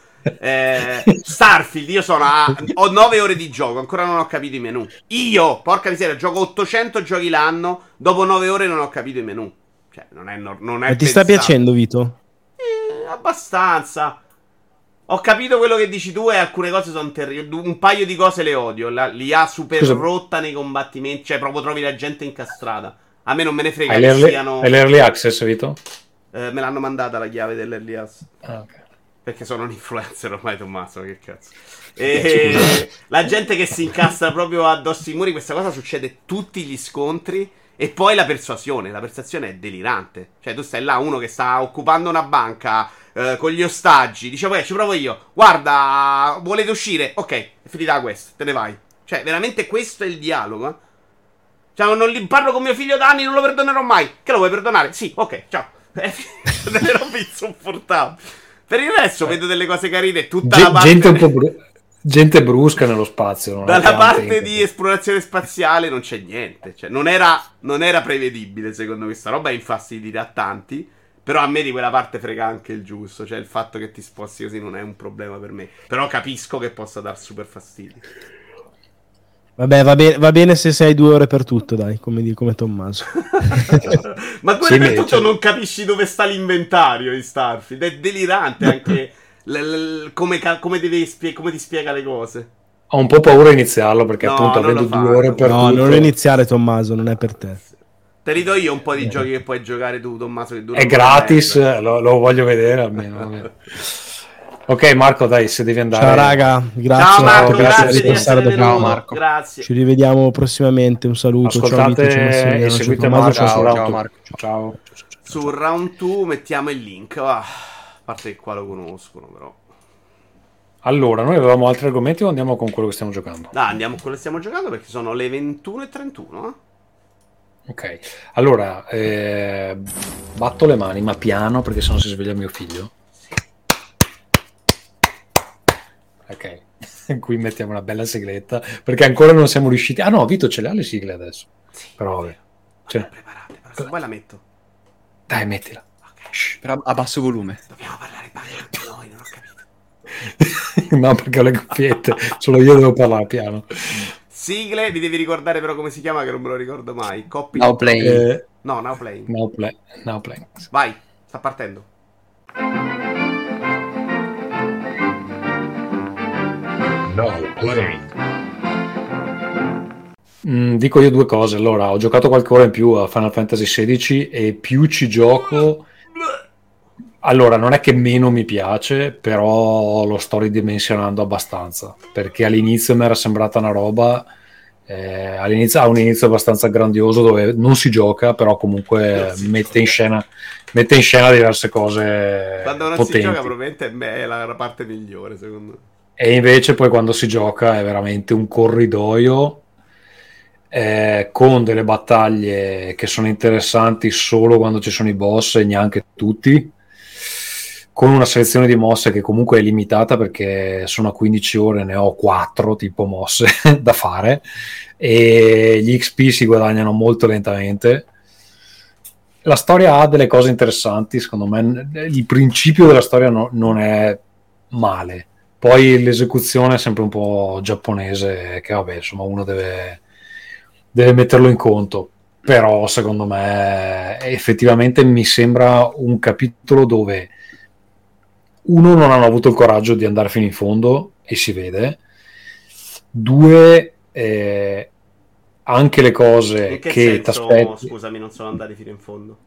Eh, Starfield, io sono a... ho nove ore di gioco, ancora non ho capito i menu. Io, porca miseria, gioco ottocento giochi l'anno, dopo nove ore non ho capito i menu. Cioè, non è no... non è Ma ti pensato. Sta piacendo, Vito? Eh, abbastanza. Ho capito quello che dici tu e alcune cose sono terribili. Un paio di cose le odio. La, li ha super Scusa. rotta nei combattimenti. Cioè, proprio trovi la gente incastrata. A me non me ne frega che siano... È l'Early Access, Vito? Eh, me l'hanno mandata la chiave dell'Early Access. Ah, ok. Perché sono un influencer ormai, Tommaso, che cazzo. E la gente che si incastra proprio addosso ai muri. Questa cosa succede tutti gli scontri. E poi la persuasione, la persuasione è delirante. Cioè tu stai là, uno che sta occupando una banca eh, con gli ostaggi, dice vabbè ci provo io, guarda volete uscire? Ok, è finita questa, te ne vai. Cioè veramente questo è il dialogo eh? Cioè non li parlo con mio figlio da anni, non lo perdonerò mai. Che lo vuoi perdonare? Sì, ok, ciao. Delle robe insopportabili. Per il resto eh. vedo delle cose carine. Tutta G- la parte gente un po' bru- gente brusca nello spazio. Non Dalla parte di esplorazione spaziale non c'è niente. Cioè, non era, non era prevedibile, secondo me. Questa roba infastidia a tanti. Però a me di quella parte frega anche il giusto. Cioè, il fatto che ti sposti così non è un problema per me. Però capisco che possa dar super fastidio. Vabbè, va bene, va bene se sei due ore per tutto, dai, come, di, come Tommaso. Ma due ore per tutto non capisci dove sta l'inventario in Starfield, è delirante anche l- l- come, ca- come, deve spie- come ti spiega le cose. Ho un po' paura a iniziarlo perché no, appunto avendo due ore per no, tutto... No, non iniziare Tommaso, non è per te. Te li do io un po' di eh. giochi che puoi giocare tu Tommaso. Che è gratis, lo, lo voglio vedere almeno. Ok Marco, dai, se devi andare. Ciao raga, grazie. Ciao Marco, grazie, grazie di essere venuto. Ciao Marco. Grazie. Ci rivediamo prossimamente, un saluto. Ascoltate ciao, Vito, ciao, e seguite Marco. Ciao, ciao, ciao Marco. Ciao. Ciao. Su Round Two mettiamo il link, ah, a parte che qua lo conoscono però. Allora, noi avevamo altri argomenti o andiamo con quello che stiamo giocando? No, andiamo con quello che stiamo giocando perché sono le ventuno e trentuno, eh? Ok, allora eh, batto le mani ma piano perché sennò si sveglia mio figlio. Ok, qui mettiamo una bella sigletta perché ancora non siamo riusciti. Ah no, Vito ce l'ha le sigle adesso. Sì, però vabbè, cioè... preparate, però se poi la metto. Dai, mettila. Okay. Shh, però a basso volume. Dobbiamo parlare piano, noi non ho capito. No, perché ho le cuffiette, solo io devo parlare piano. Sigle, vi devi ricordare però come si chiama che non me lo ricordo mai. Copy... Now Playing. Eh... No, Now Playing. Now, play... now Playing. Vai, sta partendo. Now Playing. Mm, dico io due cose. Allora, ho giocato qualche ora in più a Final Fantasy sedici e più ci gioco... Allora, non è che meno mi piace, però lo sto ridimensionando abbastanza, perché all'inizio mi era sembrata una roba, eh, all'inizio ha un inizio abbastanza grandioso dove non si gioca, però comunque sì, mette, sì, in scena, mette in scena diverse cose quando non potenti. Si gioca probabilmente è la parte migliore, secondo me. E invece poi quando si gioca è veramente un corridoio Eh, con delle battaglie che sono interessanti solo quando ci sono i boss e neanche tutti, con una selezione di mosse che comunque è limitata perché sono a quindici ore, ne ho quattro tipo mosse da fare e gli X P si guadagnano molto lentamente. La storia ha delle cose interessanti, secondo me il principio della storia no, non è male, poi l'esecuzione è sempre un po' giapponese che vabbè, insomma uno deve deve metterlo in conto, però secondo me effettivamente mi sembra un capitolo dove uno non hanno avuto il coraggio di andare fino in fondo e si vede, due eh, anche le cose in che, che t'aspetti, scusami, non sono andati fino in fondo,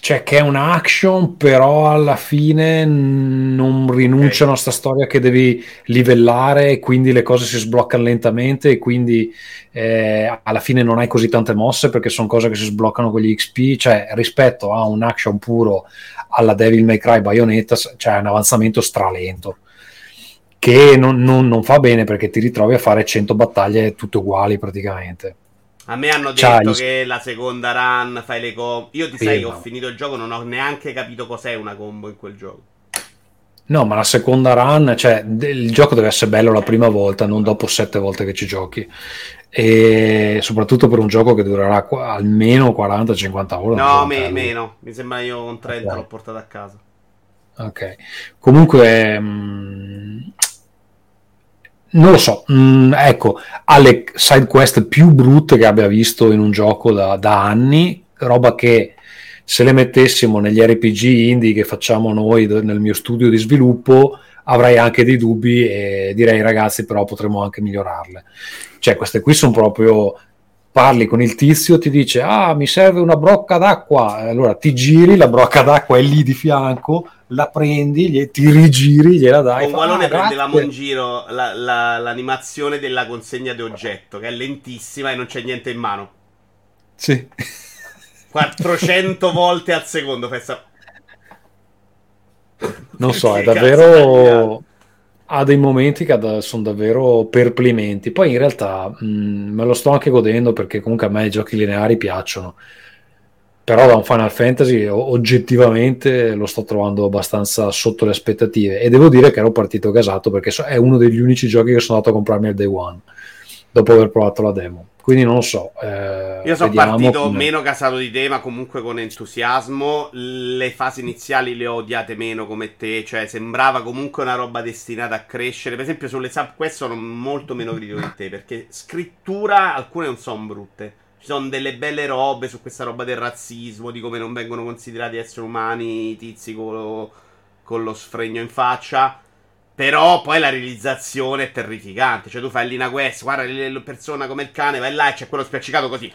cioè che è un action però alla fine non rinunciano, okay, a sta storia che devi livellare, quindi le cose si sbloccano lentamente e quindi eh, alla fine non hai così tante mosse perché sono cose che si sbloccano con gli X P, cioè rispetto a un action puro alla Devil May Cry Bayonetta c'è cioè un avanzamento stralento che non, non, non fa bene perché ti ritrovi a fare cento battaglie tutte uguali praticamente. A me hanno detto Ciao. che la seconda run fai le combo. Io ti sì, sai che no. ho finito il gioco, non ho neanche capito cos'è una combo in quel gioco. No, ma la seconda run, cioè il gioco deve essere bello la prima volta, non dopo sette volte che ci giochi. E soprattutto per un gioco che durerà qu- almeno quaranta cinquanta ore. No, me- meno. Mi sembra io con trenta okay. l'ho portato a casa. Ok. Comunque... Mh... non lo so, mm, ecco, ha le side quest più brutte che abbia visto in un gioco da, da anni, roba che se le mettessimo negli R P G indie che facciamo noi nel mio studio di sviluppo avrei anche dei dubbi e direi ragazzi però potremmo anche migliorarle, cioè queste qui sono proprio, parli con il tizio, ti dice ah mi serve una brocca d'acqua, allora ti giri, la brocca d'acqua è lì di fianco, la prendi, ti rigiri, gliela dai. Con Valone ah, prendevamo in giro la, la, l'animazione della consegna di oggetto che è lentissima e non c'è niente in mano. Sì. quattrocento volte al secondo. Pensa... Non so, è davvero... ha dei momenti che da... sono davvero perplimenti. Poi in realtà mh, me lo sto anche godendo perché comunque a me i giochi lineari piacciono. Però da un Final Fantasy oggettivamente lo sto trovando abbastanza sotto le aspettative e devo dire che ero partito gasato perché è uno degli unici giochi che sono andato a comprarmi al day one dopo aver provato la demo, Quindi non lo so. Eh, Io sono partito come... meno casato di te, ma comunque con entusiasmo. Le fasi iniziali le ho odiate meno come te, cioè sembrava comunque una roba destinata a crescere. Per esempio sulle subquest sono molto meno critico di te, perché scrittura alcune non sono brutte. Ci sono delle belle robe su questa roba del razzismo, di come non vengono considerati esseri umani i tizi con lo, con lo sfregno in faccia. Però poi la realizzazione è terrificante. Cioè tu fai l'ina quest, guarda la persona come il cane, vai là e c'è quello spiaccicato così,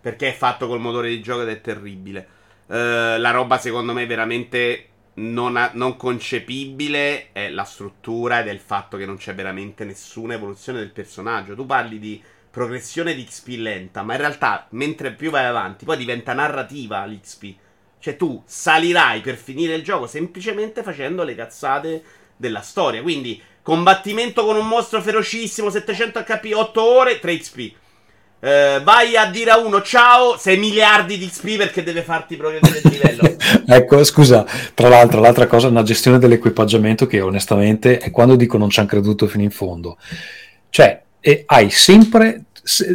perché è fatto col motore di gioco ed è terribile. uh, La roba secondo me veramente non, ha, non concepibile è la struttura ed è il fatto che non c'è veramente nessuna evoluzione del personaggio. Tu parli di progressione di X P lenta, ma in realtà mentre più vai avanti poi diventa narrativa l'X P. Cioè tu salirai per finire il gioco semplicemente facendo le cazzate della storia. Quindi combattimento con un mostro ferocissimo, settecento H P, otto ore, tre X P. eh, Vai a dire a uno ciao, sei miliardi di X P perché deve farti progredire di livello. Ecco, scusa, tra l'altro l'altra cosa è una gestione dell'equipaggiamento che onestamente è quando dico non ci han creduto fino in fondo. Cioè e hai sempre,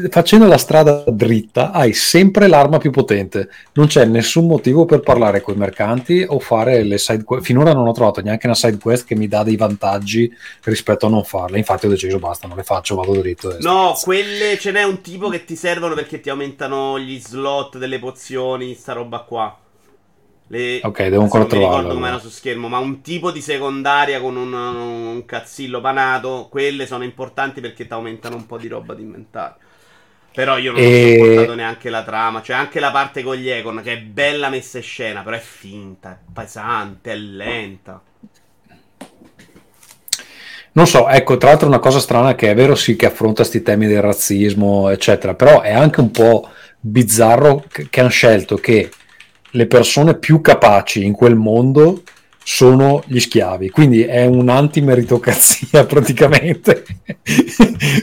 facendo la strada dritta, hai sempre l'arma più potente. Non c'è nessun motivo per parlare coi mercanti o fare le side quest. Finora non ho trovato neanche una side quest che mi dà dei vantaggi rispetto a non farle. Infatti ho deciso basta, non le faccio, vado dritto. No, quelle ce n'è un tipo che ti servono perché ti aumentano gli slot delle pozioni, sta roba qua. Le... ok, devo ancora trovarlo. Non ricordo come era su schermo, ma un tipo di secondaria con un, un cazzillo panato. Quelle sono importanti perché ti aumentano un po' di roba di inventario. Però io non e... ho portato neanche la trama. Cioè anche la parte con gli Econ, che è bella messa in scena, però è finta, è pesante, è lenta. Non so, ecco, tra l'altro una cosa strana che è vero sì che affronta questi temi del razzismo eccetera, però è anche un po' bizzarro che, che hanno scelto che le persone più capaci in quel mondo sono gli schiavi, quindi è un'antimeritocrazia praticamente.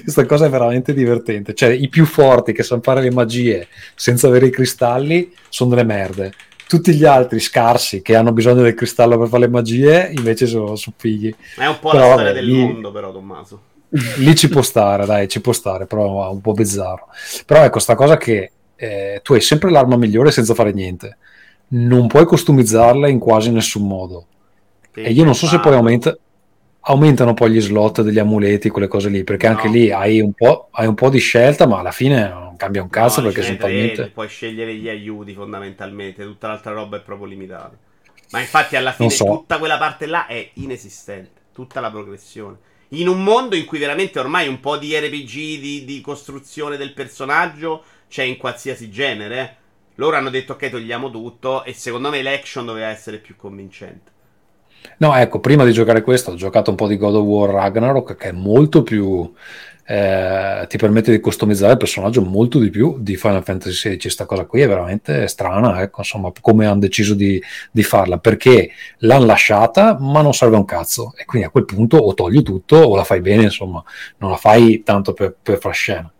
Questa cosa è veramente divertente, cioè i più forti che sanno fare le magie senza avere i cristalli sono delle merde, tutti gli altri scarsi che hanno bisogno del cristallo per fare le magie invece sono, sono fighi. È un po' però, la storia vabbè, del lì... mondo però, Tommaso. Lì ci può stare, dai, ci può stare, però è un po' bizzarro. Però ecco, sta cosa che eh, tu hai sempre l'arma migliore senza fare niente, non puoi customizzarla in quasi nessun modo. Sì, e io non so se poi aumenta, aumentano poi gli slot degli amuleti, quelle cose lì, perché no, anche lì hai un po', hai un po' di scelta, ma alla fine non cambia un cazzo, no, perché sono talmente... puoi scegliere gli aiuti fondamentalmente, tutta l'altra roba è proprio limitata. Ma infatti alla fine so. tutta quella parte là è inesistente, tutta la progressione. In un mondo in cui veramente ormai un po' di R P G, di, di costruzione del personaggio, c'è in qualsiasi genere. Loro hanno detto ok, togliamo tutto, e secondo me l'action doveva essere più convincente. No, ecco, prima di giocare questo ho giocato un po' di God of War Ragnarok, che è molto più eh, ti permette di customizzare il personaggio molto di più di Final Fantasy sedici. Sta cosa qui è veramente strana, ecco, insomma, come hanno deciso di, di farla, perché l'hanno lasciata ma non serve un cazzo, e quindi a quel punto o togli tutto o la fai bene, insomma, non la fai tanto per, per far scena.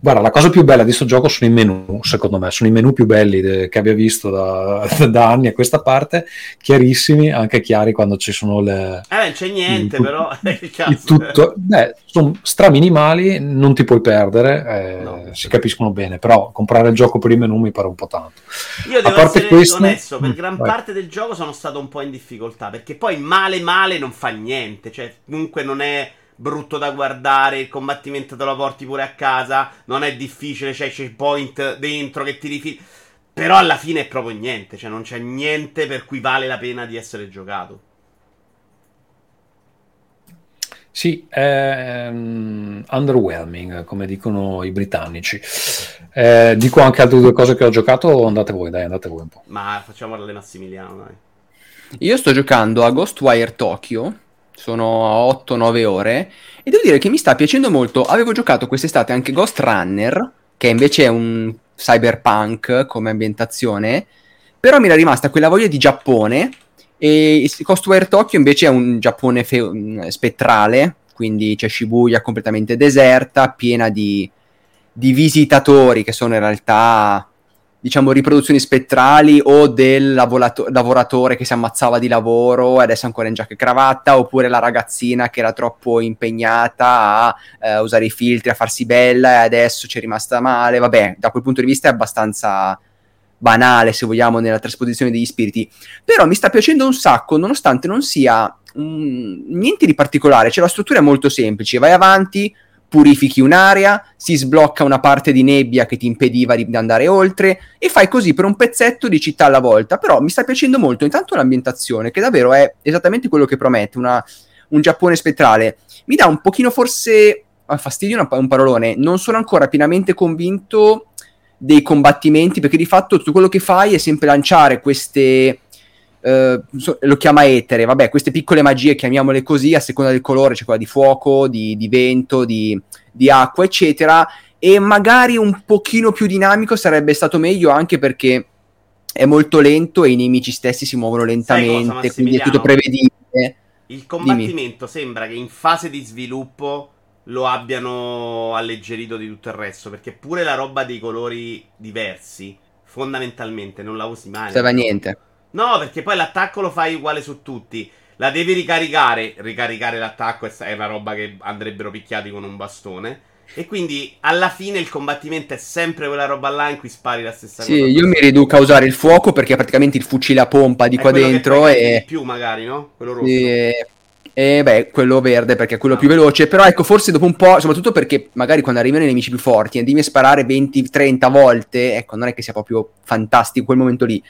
Guarda, la cosa più bella di sto gioco sono i menu, secondo me, sono i menu più belli de- che abbia visto da-, da anni a questa parte, chiarissimi, anche chiari quando ci sono le... Eh beh, c'è niente il, però, il il tutto, beh, sono straminimali, non ti puoi perdere, eh, no, si capiscono bene, però comprare il gioco per i menu mi pare un po' tanto. Io devo a parte essere questo... onesto, per gran mm, parte vai. del gioco sono stato un po' in difficoltà, perché poi male male non fa niente, cioè comunque non è... brutto da guardare, il combattimento te lo porti pure a casa, non è difficile, c'è il point dentro che ti rifili, però alla fine è proprio niente, cioè non c'è niente per cui vale la pena di essere giocato. Sì, è um, underwhelming, come dicono i britannici. Eh, dico anche altre due cose che ho giocato, andate voi, dai, andate voi un po'. Ma facciamola alle Massimiliano, dai. Io sto giocando a Ghostwire Tokyo, sono a otto nove ore e devo dire che mi sta piacendo molto. Avevo giocato quest'estate anche Ghostrunner, che invece è un cyberpunk come ambientazione, però mi era rimasta quella voglia di Giappone, e Ghostwire Tokyo invece è un Giappone fe- spettrale, quindi c'è Shibuya completamente deserta, piena di, di visitatori che sono in realtà diciamo riproduzioni spettrali o del lavorato- lavoratore che si ammazzava di lavoro e adesso è ancora in giacca e cravatta, oppure la ragazzina che era troppo impegnata a eh, usare i filtri, a farsi bella e adesso ci è rimasta male. Vabbè, da quel punto di vista è abbastanza banale, se vogliamo, nella trasposizione degli spiriti, però mi sta piacendo un sacco nonostante non sia mh, niente di particolare. Cioè, la struttura è molto semplice, vai avanti, purifichi un'area, si sblocca una parte di nebbia che ti impediva di andare oltre e fai così per un pezzetto di città alla volta. Però mi sta piacendo molto intanto l'ambientazione, che davvero è esattamente quello che promette, una, un Giappone spettrale. Mi dà un pochino forse ah, fastidio una, un parolone, non sono ancora pienamente convinto dei combattimenti, perché di fatto tutto quello che fai è sempre lanciare queste... Uh, lo chiama etere, vabbè, queste piccole magie, chiamiamole così, a seconda del colore, c'è cioè quella di fuoco, di, di vento, di, di acqua, eccetera. E magari un pochino più dinamico sarebbe stato meglio, anche perché è molto lento e i nemici stessi si muovono lentamente, cosa, quindi è tutto prevedibile. Il combattimento, dimmi, sembra che in fase di sviluppo lo abbiano alleggerito di tutto il resto, perché pure la roba dei colori diversi fondamentalmente non la usi mai, serve a niente. No, perché poi l'attacco lo fai uguale su tutti. La devi ricaricare. Ricaricare l'attacco è una roba che andrebbero picchiati con un bastone. E quindi alla fine il combattimento è sempre quella roba là in cui spari la stessa sì, cosa. Sì, io mi riduco a usare il fuoco perché praticamente il fucile a pompa di è qua dentro e di più magari, no? Quello rosso. E... e beh, quello verde perché è quello ah. più veloce. Però ecco, forse dopo un po', soprattutto perché magari quando arrivano i nemici più forti e devi sparare venti trenta volte, ecco, non è che sia proprio fantastico quel momento lì.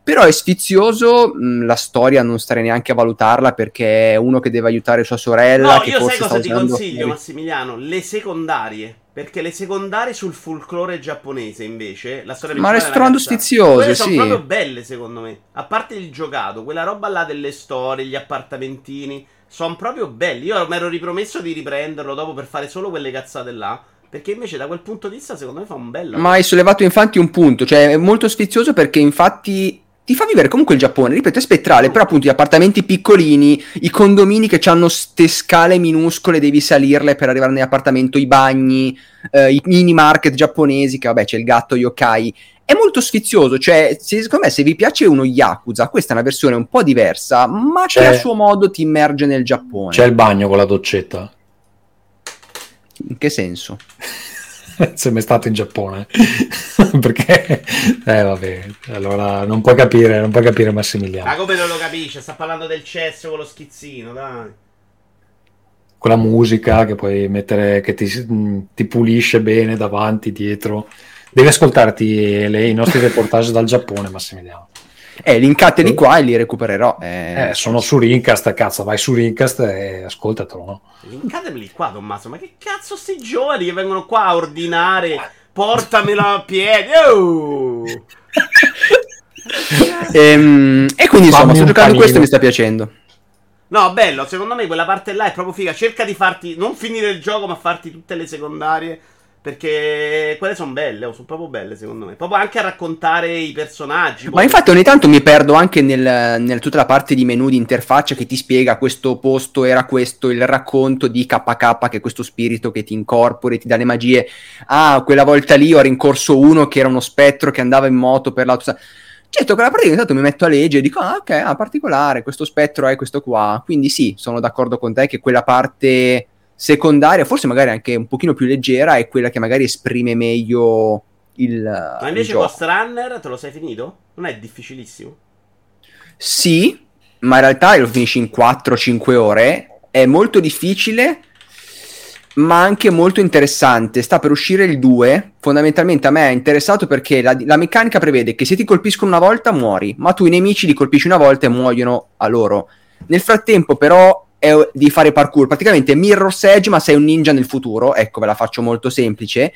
Però è sfizioso, la storia non starei neanche a valutarla, perché è uno che deve aiutare sua sorella. No, che io forse sai cosa ti consiglio, fuori. Massimiliano? Le secondarie, perché le secondarie sul folklore giapponese invece, la storia ma restorando sfiziose, sì. Sono proprio belle secondo me, a parte il giocato, quella roba là delle storie, gli appartamentini, sono proprio belli. Io mi ero ripromesso di riprenderlo dopo per fare solo quelle cazzate là, perché invece da quel punto di vista secondo me fa un bello. Ma hai sollevato infatti un punto, cioè è molto sfizioso perché infatti... ti fa vivere comunque il Giappone, ripeto, è spettrale, però appunto gli appartamenti piccolini, i condomini che hanno ste scale minuscole, devi salirle per arrivare nell'appartamento, i bagni, eh, i mini market giapponesi, che vabbè c'è il gatto yokai, è molto sfizioso, cioè se, secondo me se vi piace uno Yakuza, questa è una versione un po' diversa, ma c'è... che a suo modo ti immerge nel Giappone. C'è il bagno con la doccetta? In che senso? Se mi è stato in Giappone perché eh vabbè, allora non puoi capire non puoi capire Massimiliano. Ma come non lo capisce? Sta parlando del cesso con lo schizzino, dai, con la musica che puoi mettere, che ti, ti pulisce bene davanti, dietro. Devi ascoltarti le, i nostri reportage dal Giappone, Massimiliano. Eh, linkateli qua e li recupererò. Eh, eh sono su Ringcast, cazzo, vai su Ringcast e ascoltatelo, no? Linkatemeli qua, Tommaso, ma che cazzo sti giovani che vengono qua a ordinare? Portamela a piedi! Oh! ehm, e quindi, insomma, sto giocando questo e mi sta piacendo. No, bello, secondo me quella parte là è proprio figa. Cerca di farti, non finire il gioco, ma farti tutte le secondarie, perché quelle sono belle, oh, sono proprio belle secondo me, proprio anche a raccontare i personaggi. Ma poi... infatti ogni tanto mi perdo anche nel, nel tutta la parte di menu di interfaccia che ti spiega questo posto era questo, il racconto di K K, che è questo spirito che ti incorpora e ti dà le magie. Ah, quella volta lì ho rincorso uno che era uno spettro che andava in moto per l'autostrada. Certo, quella parte intanto mi metto a leggere e dico ah ok, ah, particolare, questo spettro è questo qua. Quindi sì, sono d'accordo con te che quella parte... secondaria, forse magari anche un pochino più leggera, è quella che magari esprime meglio il... Ma invece Ghost Runner te lo sei finito? Non è difficilissimo? Sì, ma in realtà lo finisci in quattro cinque ore, è molto difficile ma anche molto interessante. Sta per uscire il due, fondamentalmente a me è interessato perché la, la meccanica prevede che se ti colpiscono una volta muori, ma tu i nemici li colpisci una volta e muoiono a loro. Nel frattempo però è di fare parkour, praticamente Mirror's Edge, ma sei un ninja nel futuro, ecco, ve la faccio molto semplice.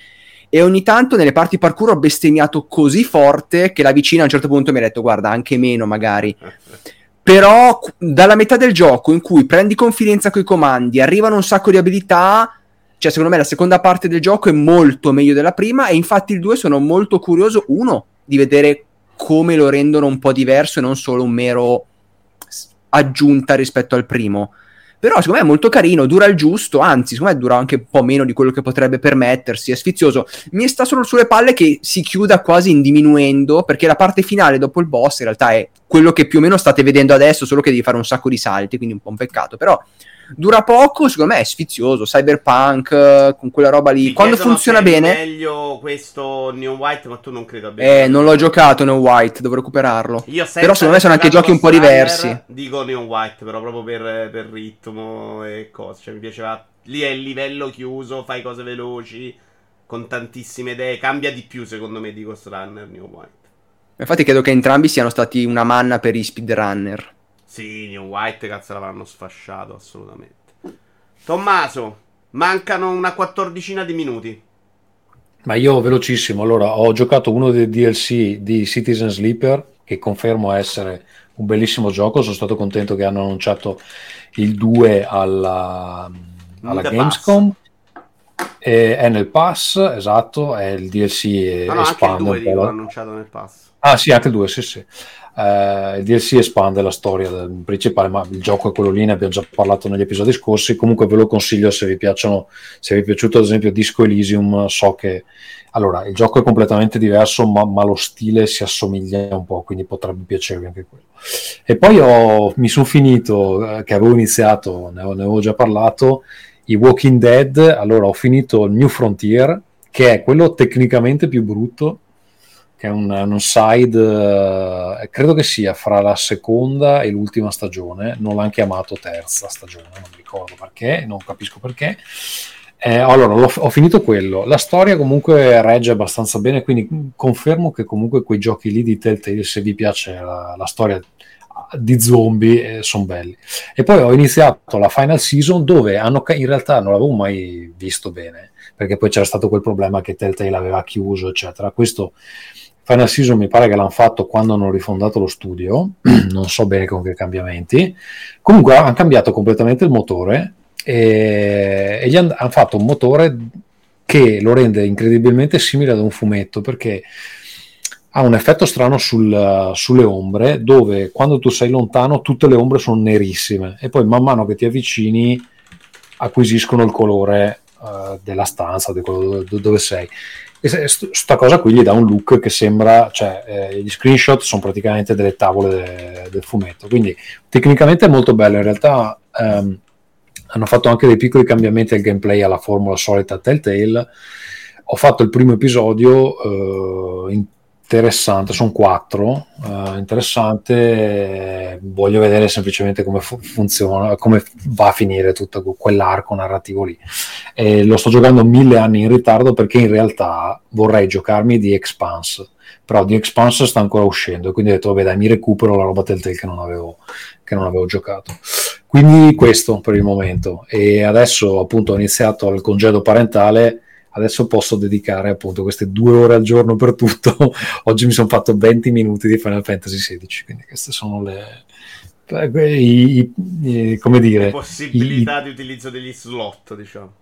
E ogni tanto nelle parti parkour ho bestemmiato così forte che la vicina a un certo punto mi ha detto guarda, anche meno magari. Però dalla metà del gioco in cui prendi confidenza coi comandi, arrivano un sacco di abilità, cioè secondo me la seconda parte del gioco è molto meglio della prima, e infatti il due sono molto curioso, uno, di vedere come lo rendono un po' diverso e non solo un mero aggiunta rispetto al primo. Però secondo me è molto carino, dura il giusto, anzi secondo me dura anche un po' meno di quello che potrebbe permettersi, è sfizioso. Mi sta solo sulle palle che si chiuda quasi in diminuendo, perché la parte finale dopo il boss in realtà è quello che più o meno state vedendo adesso, solo che devi fare un sacco di salti, quindi un po' un peccato. Però dura poco, secondo me è sfizioso. Cyberpunk, con quella roba lì, quando funziona bene. È meglio questo Neon White, ma tu non credo abbia. Eh, non l'ho giocato Neon White, devo recuperarlo. Io però secondo me sono anche giochi un po' diversi. Dico Neon White, però proprio per, per ritmo e cose, cioè mi piaceva. Lì è il livello chiuso, fai cose veloci, con tantissime idee, cambia di più secondo me di Ghostrunner Neon White. Infatti credo che entrambi siano stati una manna per i speedrunner. Sì, Neon White, cazzo, l'avranno sfasciato, assolutamente. Tommaso, mancano una quattordicina di minuti. Ma io velocissimo, allora, ho giocato uno dei D L C di Citizen Sleeper, che confermo essere un bellissimo gioco. Sono stato contento che hanno annunciato il due alla, alla Gamescom. E è nel pass, esatto, è il D L C e no, no, espande anche il due, dico, annunciato nel pass. Ah sì, anche il due, sì sì. Eh, il D L C espande la storia principale, ma il gioco è quello lì, ne abbiamo già parlato negli episodi scorsi. Comunque ve lo consiglio se vi piacciono, se vi è piaciuto ad esempio Disco Elysium. So che allora il gioco è completamente diverso, ma, ma lo stile si assomiglia un po', quindi potrebbe piacervi anche quello. E poi ho, mi sono finito, eh, che avevo iniziato, ne avevo, ne avevo già parlato, i Walking Dead. Allora ho finito New Frontier, che è quello tecnicamente più brutto, che è un, un side, eh, credo che sia fra la seconda e l'ultima stagione, non l'hanno chiamato terza stagione, non ricordo perché, non capisco perché. Eh, allora l'ho, ho finito quello, la storia comunque regge abbastanza bene, quindi confermo che comunque quei giochi lì di Telltale, se vi piace la, la storia di zombie, eh, sono belli. E poi ho iniziato la final season, dove hanno in realtà non l'avevo mai visto bene, perché poi c'era stato quel problema che Telltale aveva chiuso eccetera. Questo final season mi pare che l'hanno fatto quando hanno rifondato lo studio, non so bene con che cambiamenti. Comunque hanno cambiato completamente il motore e, e gli hanno han fatto un motore che lo rende incredibilmente simile ad un fumetto, perché ha un effetto strano sul, sulle ombre, dove quando tu sei lontano tutte le ombre sono nerissime e poi man mano che ti avvicini acquisiscono il colore uh, della stanza, di quello dove, dove sei. E st- sta cosa qui gli dà un look che sembra, cioè eh, gli screenshot sono praticamente delle tavole de- del fumetto, quindi tecnicamente è molto bello. In realtà um, hanno fatto anche dei piccoli cambiamenti al gameplay, alla formula solita Telltale. Ho fatto il primo episodio, uh, in interessante, sono quattro, eh, interessante, voglio vedere semplicemente come fu- funziona, come va a finire tutto quell'arco narrativo lì. E lo sto giocando mille anni in ritardo, perché in realtà vorrei giocarmi di Expanse, però di Expanse sta ancora uscendo e quindi ho detto vabbè dai, mi recupero la roba Telltale che non avevo, che non avevo giocato. Quindi questo per il momento, e adesso appunto ho iniziato il congedo parentale. Adesso posso dedicare appunto queste due ore al giorno per tutto. Oggi mi sono fatto venti minuti di Final Fantasy sedici, quindi queste sono le i, i, come dire, le possibilità i, di utilizzo degli slot, diciamo.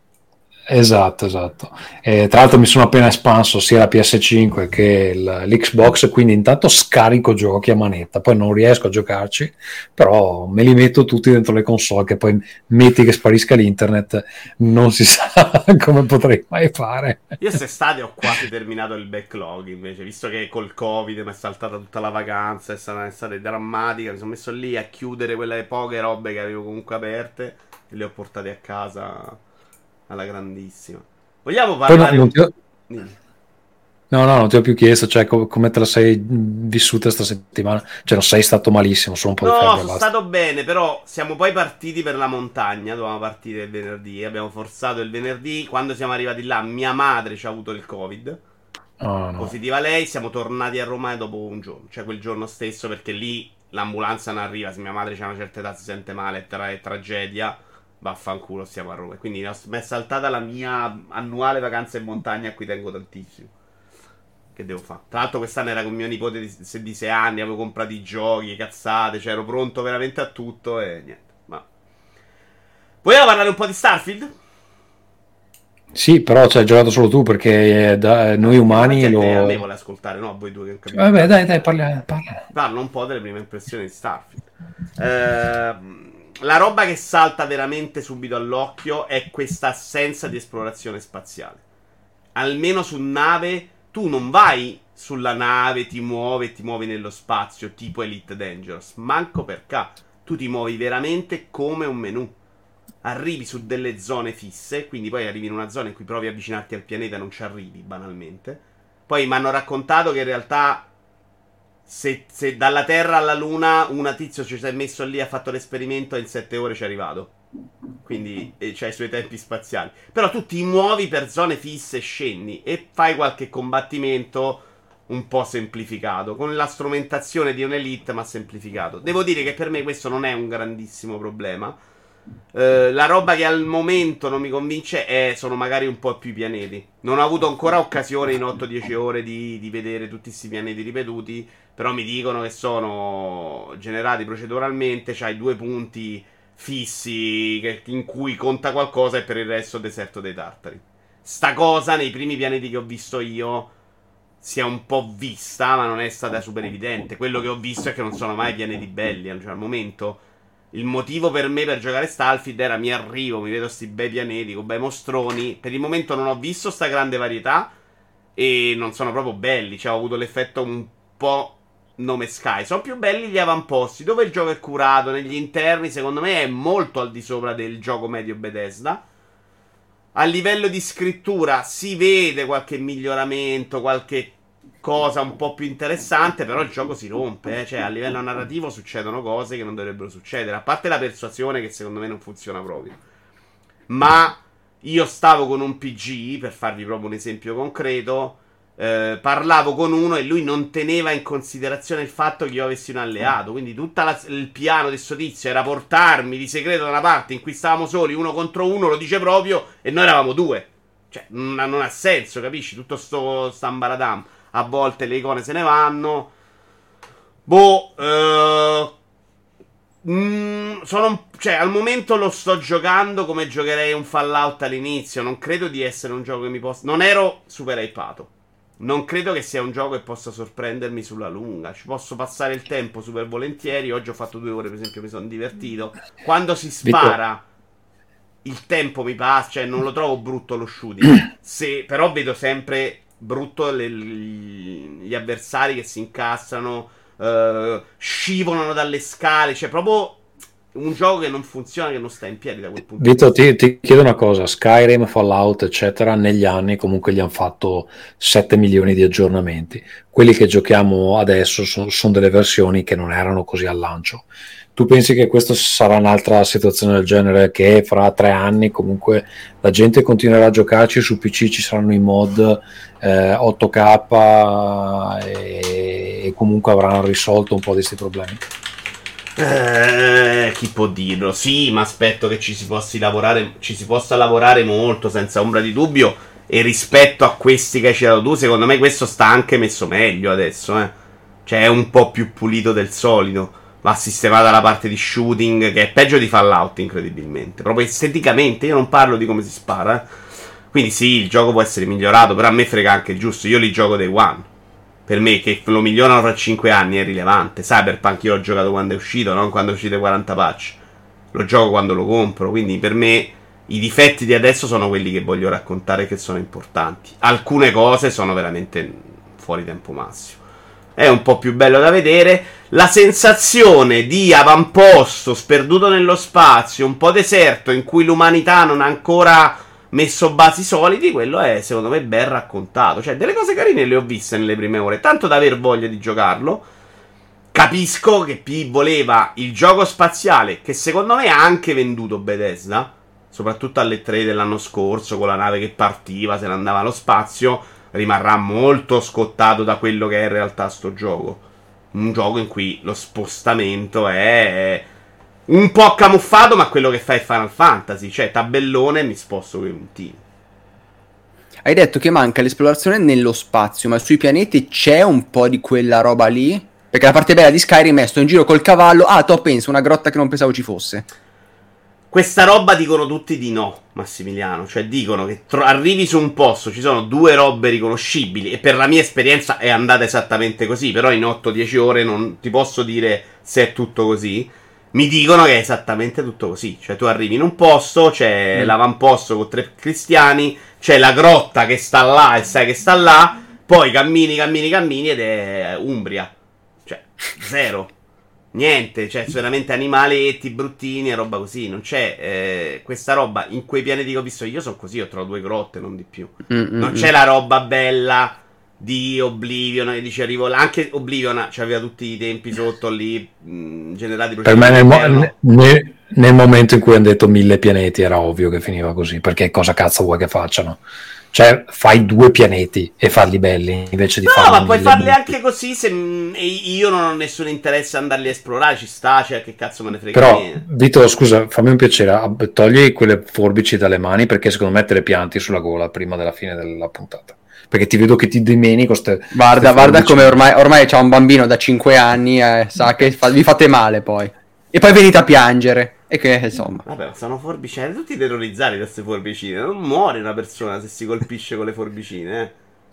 Esatto, esatto. E tra l'altro mi sono appena espanso sia la P S cinque che l'Xbox, quindi intanto scarico giochi a manetta, poi non riesco a giocarci, però me li metto tutti dentro le console, che poi metti che sparisca l'internet, non si sa come potrei mai fare. Io se stati ho quasi terminato il backlog invece, visto che col Covid mi è saltata tutta la vacanza, è stata un'estate drammatica, mi sono messo lì a chiudere quelle poche robe che avevo comunque aperte e le ho portate a casa alla grandissima. Vogliamo parlare no, ti ho... no, no, non ti ho più chiesto, cioè com- come te la sei vissuta sta settimana? Cioè non sei stato malissimo, sono un po' no, di febbre. No, sono basta. Stato bene, però siamo poi partiti per la montagna, dovevamo partire il venerdì, abbiamo forzato il venerdì, quando siamo arrivati là mia madre ci ha avuto il Covid. Oh, no. Positiva lei, siamo tornati a Roma dopo un giorno, cioè quel giorno stesso, perché lì l'ambulanza non arriva, se mia madre c'ha una certa età si sente male, tra- è tragedia. Vaffanculo, stiamo a Roma. Quindi mi è saltata la mia annuale vacanza in montagna, a cui tengo tantissimo. Che devo fare? Tra l'altro quest'anno era con mio nipote di sei anni, avevo comprato i giochi, cazzate, cioè ero pronto veramente a tutto e niente. Ma vogliamo parlare un po' di Starfield? Sì, però ci hai giocato solo tu, perché da, noi umani lo... A me vuole ascoltare, no? A voi due che non capite. Vabbè, dai, dai, parla, parla. Parlo un po' delle prime impressioni di Starfield. Ehm... la roba che salta veramente subito all'occhio è questa assenza di esplorazione spaziale. Almeno su nave, tu non vai sulla nave, ti muovi, ti muovi nello spazio, tipo Elite Dangerous, manco per caso. Tu ti muovi veramente come un menù. Arrivi su delle zone fisse, quindi poi arrivi in una zona in cui provi a avvicinarti al pianeta e non ci arrivi, banalmente. Poi mi hanno raccontato che in realtà se, se dalla Terra alla Luna un tizio ci si è messo lì, ha fatto l'esperimento e in sette ore ci è arrivato. Quindi c'è cioè, i suoi tempi spaziali. Però tu ti muovi per zone fisse, scendi e fai qualche combattimento un po' semplificato, con la strumentazione di un'elite ma semplificato. Devo dire che per me questo non è un grandissimo problema. Eh, la roba che al momento non mi convince è sono magari un po' più pianeti. Non ho avuto ancora occasione in otto dieci ore di, di vedere tutti questi pianeti ripetuti, però mi dicono che sono generati proceduralmente, c'hai due punti fissi che, in cui conta qualcosa e per il resto deserto dei tartari. Sta cosa nei primi pianeti che ho visto io si è un po' vista, ma non è stata super evidente. Quello che ho visto è che non sono mai pianeti belli, cioè, al momento. Il motivo per me per giocare Starfield era mi arrivo, mi vedo sti bei pianeti con bei mostroni. Per il momento non ho visto sta grande varietà e non sono proprio belli, cioè ho avuto l'effetto un po' Nome Sky. Sono più belli gli avamposti, dove il gioco è curato, negli interni secondo me è molto al di sopra del gioco medio Bethesda. A livello di scrittura si vede qualche miglioramento, qualche cosa un po' più interessante, però il gioco si rompe, eh? Cioè a livello narrativo succedono cose che non dovrebbero succedere, a parte la persuasione che secondo me non funziona proprio. Ma io stavo con un P G, per farvi proprio un esempio concreto, eh, parlavo con uno e lui non teneva in considerazione il fatto che io avessi un alleato, quindi tutto il piano di sto tizio era portarmi di segreto da una parte in cui stavamo soli uno contro uno, lo dice proprio, e noi eravamo due, cioè non, non ha senso, capisci? Tutto sto stambaradam. A volte le icone se ne vanno. Boh, eh, mh, sono, cioè, al momento lo sto giocando come giocherei un Fallout all'inizio. Non credo di essere un gioco che mi possa... Non ero super hypato. Non credo che sia un gioco che possa sorprendermi sulla lunga. Ci posso passare il tempo super volentieri. Oggi ho fatto due ore, per esempio, mi sono divertito. Quando si spara... il tempo mi passa, cioè non lo trovo brutto lo shooting. Se, però vedo sempre... brutto le, gli avversari che si incastrano, eh, scivolano dalle scale, cioè proprio un gioco che non funziona, che non sta in piedi da quel punto Vito, di vista. Ti, ti chiedo una cosa, Skyrim, Fallout eccetera, negli anni comunque gli hanno fatto sette milioni di aggiornamenti, quelli che giochiamo adesso sono, sono delle versioni che non erano così al lancio. Tu pensi che questa sarà un'altra situazione del genere, che fra tre anni comunque la gente continuerà a giocarci, su P C ci saranno i mod eh, otto K e, e comunque avranno risolto un po' di questi problemi? Eh, chi può dirlo? Sì, ma aspetto che ci si possa lavorare, ci si possa lavorare molto, senza ombra di dubbio, e rispetto a questi che hai citato tu, secondo me questo sta anche messo meglio adesso, eh. Cioè è un po' più pulito del solito. Va sistemata la parte di shooting, che è peggio di Fallout, incredibilmente. Proprio esteticamente, io non parlo di come si spara. Quindi sì, il gioco può essere migliorato, però a me frega anche il giusto. Io li gioco day one. Per me che lo migliorano fra cinque anni è rilevante. Cyberpunk io l'ho giocato quando è uscito, non quando è uscito quaranta patch. Lo gioco quando lo compro. Quindi per me i difetti di adesso sono quelli che voglio raccontare, che sono importanti. Alcune cose sono veramente fuori tempo massimo. È un po' più bello da vedere. La sensazione di avamposto sperduto nello spazio, un po' deserto, in cui l'umanità non ha ancora messo basi solidi, quello è secondo me ben raccontato. Cioè delle cose carine le ho viste nelle prime ore, tanto da aver voglia di giocarlo. Capisco che P voleva il gioco spaziale, che secondo me ha anche venduto Bethesda, soprattutto alle tre dell'anno scorso, con la nave che partiva, se ne andava allo spazio. Rimarrà molto scottato da quello che è in realtà sto gioco. Un gioco in cui lo spostamento è un po' camuffato, ma quello che fa è Final Fantasy, cioè tabellone e mi sposto con i puntini. Hai detto che manca l'esplorazione nello spazio, ma sui pianeti c'è un po' di quella roba lì? Perché la parte bella di Skyrim è sto in giro col cavallo, ah to penso, una grotta che non pensavo ci fosse. Questa roba dicono tutti di no, Massimiliano, cioè dicono che tro- arrivi su un posto, ci sono due robe riconoscibili, e per la mia esperienza è andata esattamente così, però in otto dieci ore non ti posso dire se è tutto così, Mi dicono che è esattamente tutto così. Cioè tu arrivi in un posto, c'è mm. l'avamposto con tre cristiani, c'è la grotta che sta là e sai che sta là, poi cammini, cammini, cammini ed è Umbria. Cioè zero, niente, cioè veramente animaletti bruttini e roba così. Non c'è eh, questa roba in quei pianeti che ho visto io. Sono così, io trovo due grotte, non di più. Mm-mm-mm. Non c'è la roba bella di Oblivion, e dice arrivo là. Anche Oblivion c'aveva cioè, tutti i tempi sotto lì mh, generati per me nel, mo- nel, nel momento in cui hanno detto mille pianeti era ovvio che finiva così, perché cosa cazzo vuoi che facciano? Cioè fai due pianeti e farli belli invece di no, farli. No, ma puoi farli minuti. Anche così se mh, io non ho nessun interesse a andarli a esplorare, ci sta, cioè che cazzo me ne frega. Però mia. Vito, scusa, fammi un piacere, togli quelle forbici dalle mani, perché secondo me te le pianti sulla gola prima della fine della puntata, perché ti vedo che ti dimenico ste, guarda ste guarda come ormai ormai c'ha un bambino da cinque anni eh, sa che fa, vi fate male poi e poi venite a piangere e che insomma vabbè sono forbicine, tutti terrorizzati da queste forbicine, non muore una persona se si colpisce con le forbicine eh.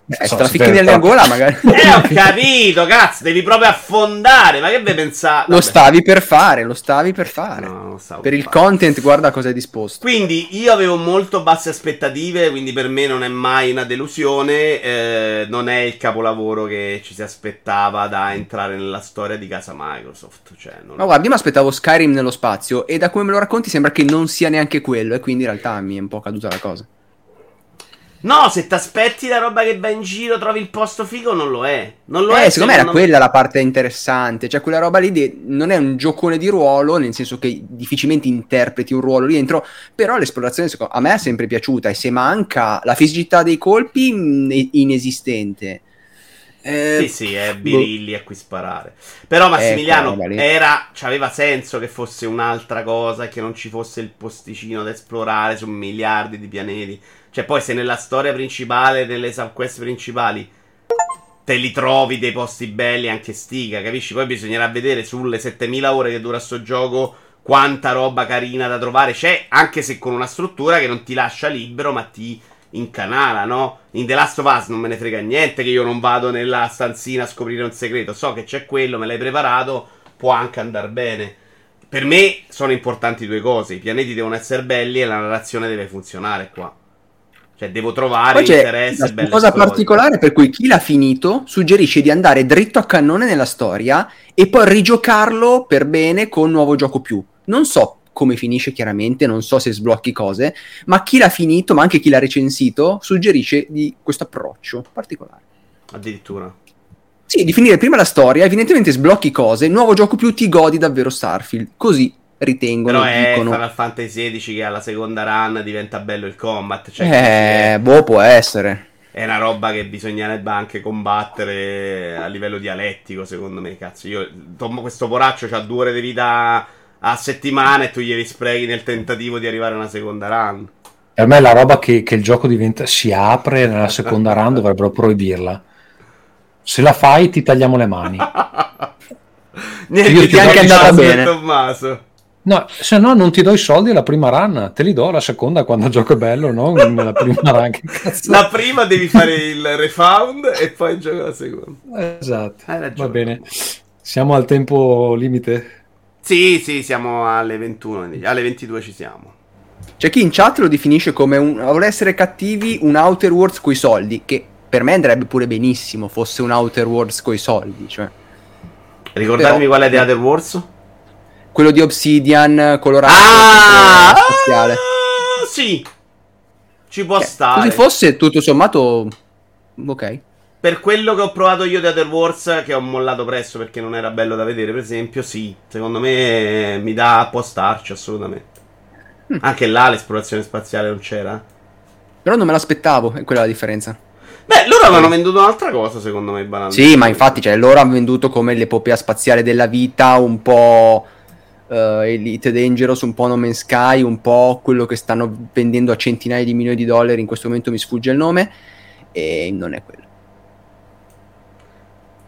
Beh, se la ficchi nella gola magari eh ho capito cazzo devi proprio affondare, ma che ve pensate? Lo stavi per fare, lo stavi per fare no, per, per il fare. Content guarda cosa è disposto, quindi io avevo molto basse aspettative, quindi per me non è mai una delusione eh, non è il capolavoro che ci si aspettava da entrare nella storia di casa Microsoft, cioè, non... ma guarda io mi aspettavo Skyrim nello spazio e da come me lo racconti sembra che non sia neanche quello e quindi in realtà mi è un po' caduta la cosa. No, se ti aspetti la roba che va in giro, trovi il posto figo, non lo è. Non lo eh, è. Secondo me era non... quella la parte interessante. Cioè, quella roba lì di... non è un giocone di ruolo, nel senso che difficilmente interpreti un ruolo lì dentro. Però l'esplorazione secondo... a me è sempre piaciuta. E se manca la fisicità dei colpi, in... inesistente. Eh, sì, sì, è birilli boh. A cui sparare. Però Massimiliano eh, era... c'aveva senso che fosse un'altra cosa, che non ci fosse il posticino da esplorare su miliardi di pianeti. Cioè poi se nella storia principale, nelle subquest principali te li trovi dei posti belli anche stica, capisci? Poi bisognerà vedere sulle settemila ore che dura sto gioco quanta roba carina da trovare c'è, anche se con una struttura che non ti lascia libero ma ti incanala, no? In The Last of Us non me ne frega niente che io non vado nella stanzina a scoprire un segreto, so che c'è quello, me l'hai preparato, può anche andar bene. Per me sono importanti due cose, i pianeti devono essere belli e la narrazione deve funzionare qua. Cioè devo trovare interesse. Una cosa storie. Particolare per cui chi l'ha finito suggerisce di andare dritto a cannone nella storia e poi rigiocarlo per bene con un nuovo gioco più. Non so come finisce chiaramente, non so se sblocchi cose, ma chi l'ha finito, ma anche chi l'ha recensito, suggerisce di questo approccio particolare. Addirittura. Sì, di finire prima la storia, evidentemente sblocchi cose, nuovo gioco più, ti godi davvero Starfield, così. Ritengono però è dicono. Final Fantasy sedici che alla seconda run diventa bello il combat, cioè eh, boh può essere, è una roba che bisognerebbe anche combattere a livello dialettico secondo me, cazzo io Tom, questo poraccio c'ha due ore di vita a settimana e tu glieli sprechi nel tentativo di arrivare a una seconda run. Per me la roba che, che il gioco diventa si apre nella seconda run dovrebbero proibirla, se la fai ti tagliamo le mani. Niente, io ti, ti è anche andata bene Tommaso. No, se no non ti do i soldi alla prima run, te li do alla seconda quando gioco è bello, no? La prima run, che cazzo. La prima devi fare il refound e poi gioco la seconda. Esatto, va bene. Siamo al tempo limite? Sì, sì, siamo alle ventuno, alle ventidue ci siamo. C'è chi in chat lo definisce come un, vuole essere cattivi, un Outer Worlds coi soldi, che per me andrebbe pure benissimo fosse un Outer Worlds coi soldi, cioè. Ricordatemi però... qual è The Outer Worlds? Quello di Obsidian colorato. Ah, spaziale. Ah, sì, ci può okay. stare. Così fosse tutto sommato ok. Per quello che ho provato io di Outer Worlds, che ho mollato presto perché non era bello da vedere, per esempio, sì, secondo me mi dà, può starci assolutamente. Mm. Anche là l'esplorazione spaziale non c'era. Però non me l'aspettavo, è quella la differenza. Beh, loro avevano venduto un'altra cosa, secondo me, banalmente. Sì, ma infatti, cioè, loro hanno venduto come l'epopea spaziale della vita, un po' Uh, Elite Dangerous, un po' No Man's Sky, un po' quello che stanno vendendo a centinaia di milioni di dollari, in questo momento mi sfugge il nome, e non è quello.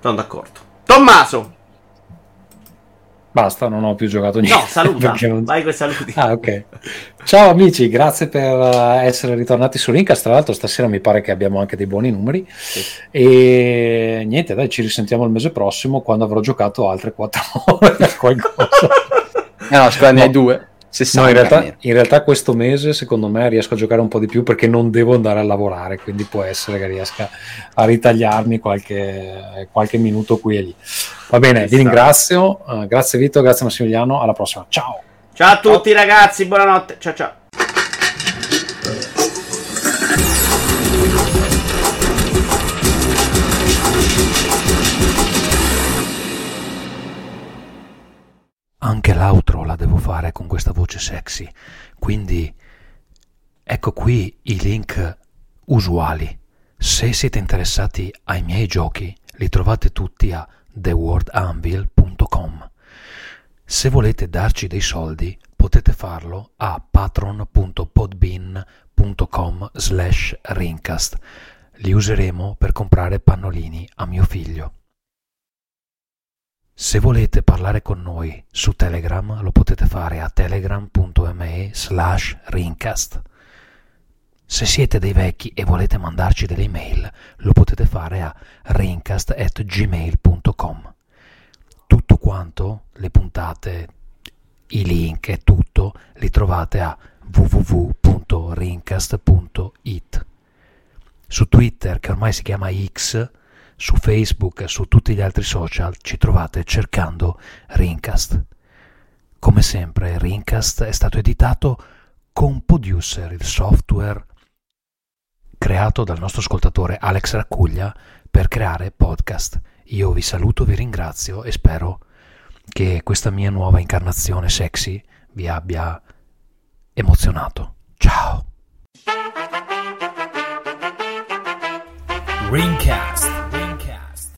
Sono d'accordo. Tommaso, basta, non ho più giocato niente. No, saluta, non... vai con i saluti. Ah, ok. Ciao amici, grazie per essere ritornati su Rincast, tra l'altro stasera mi pare che abbiamo anche dei buoni numeri, sì. E niente, dai, ci risentiamo il mese prossimo quando avrò giocato altre quattro ore qualcosa. No, scusa, ne hai due. No, in realtà, in realtà questo mese secondo me riesco a giocare un po' di più perché non devo andare a lavorare, quindi può essere che riesca a ritagliarmi qualche, qualche minuto qui e lì. Va bene, vi ringrazio, uh, grazie Vito, grazie Massimiliano, alla prossima, ciao. Ciao a tutti, ciao. Ragazzi, buonanotte, ciao ciao. Anche l'outro la devo fare con questa voce sexy, quindi ecco qui i link usuali. Se siete interessati ai miei giochi, li trovate tutti a the world anvil dot com. Se volete darci dei soldi, potete farlo a patron dot podbean dot com slash ringcast. Li useremo per comprare pannolini a mio figlio. Se volete parlare con noi su Telegram, lo potete fare a telegram dot me slash ringcast. Se siete dei vecchi e volete mandarci delle email, lo potete fare a ringcast at gmail dot com. Tutto quanto, le puntate, i link e tutto, li trovate a w w w dot ringcast dot it. Su Twitter, che ormai si chiama X, su Facebook e su tutti gli altri social ci trovate cercando Ringcast. Come sempre, Ringcast è stato editato con Producer, il software creato dal nostro ascoltatore Alex Raccuglia per creare podcast. Io vi saluto, vi ringrazio e spero che questa mia nuova incarnazione sexy vi abbia emozionato. Ciao! Ringcast.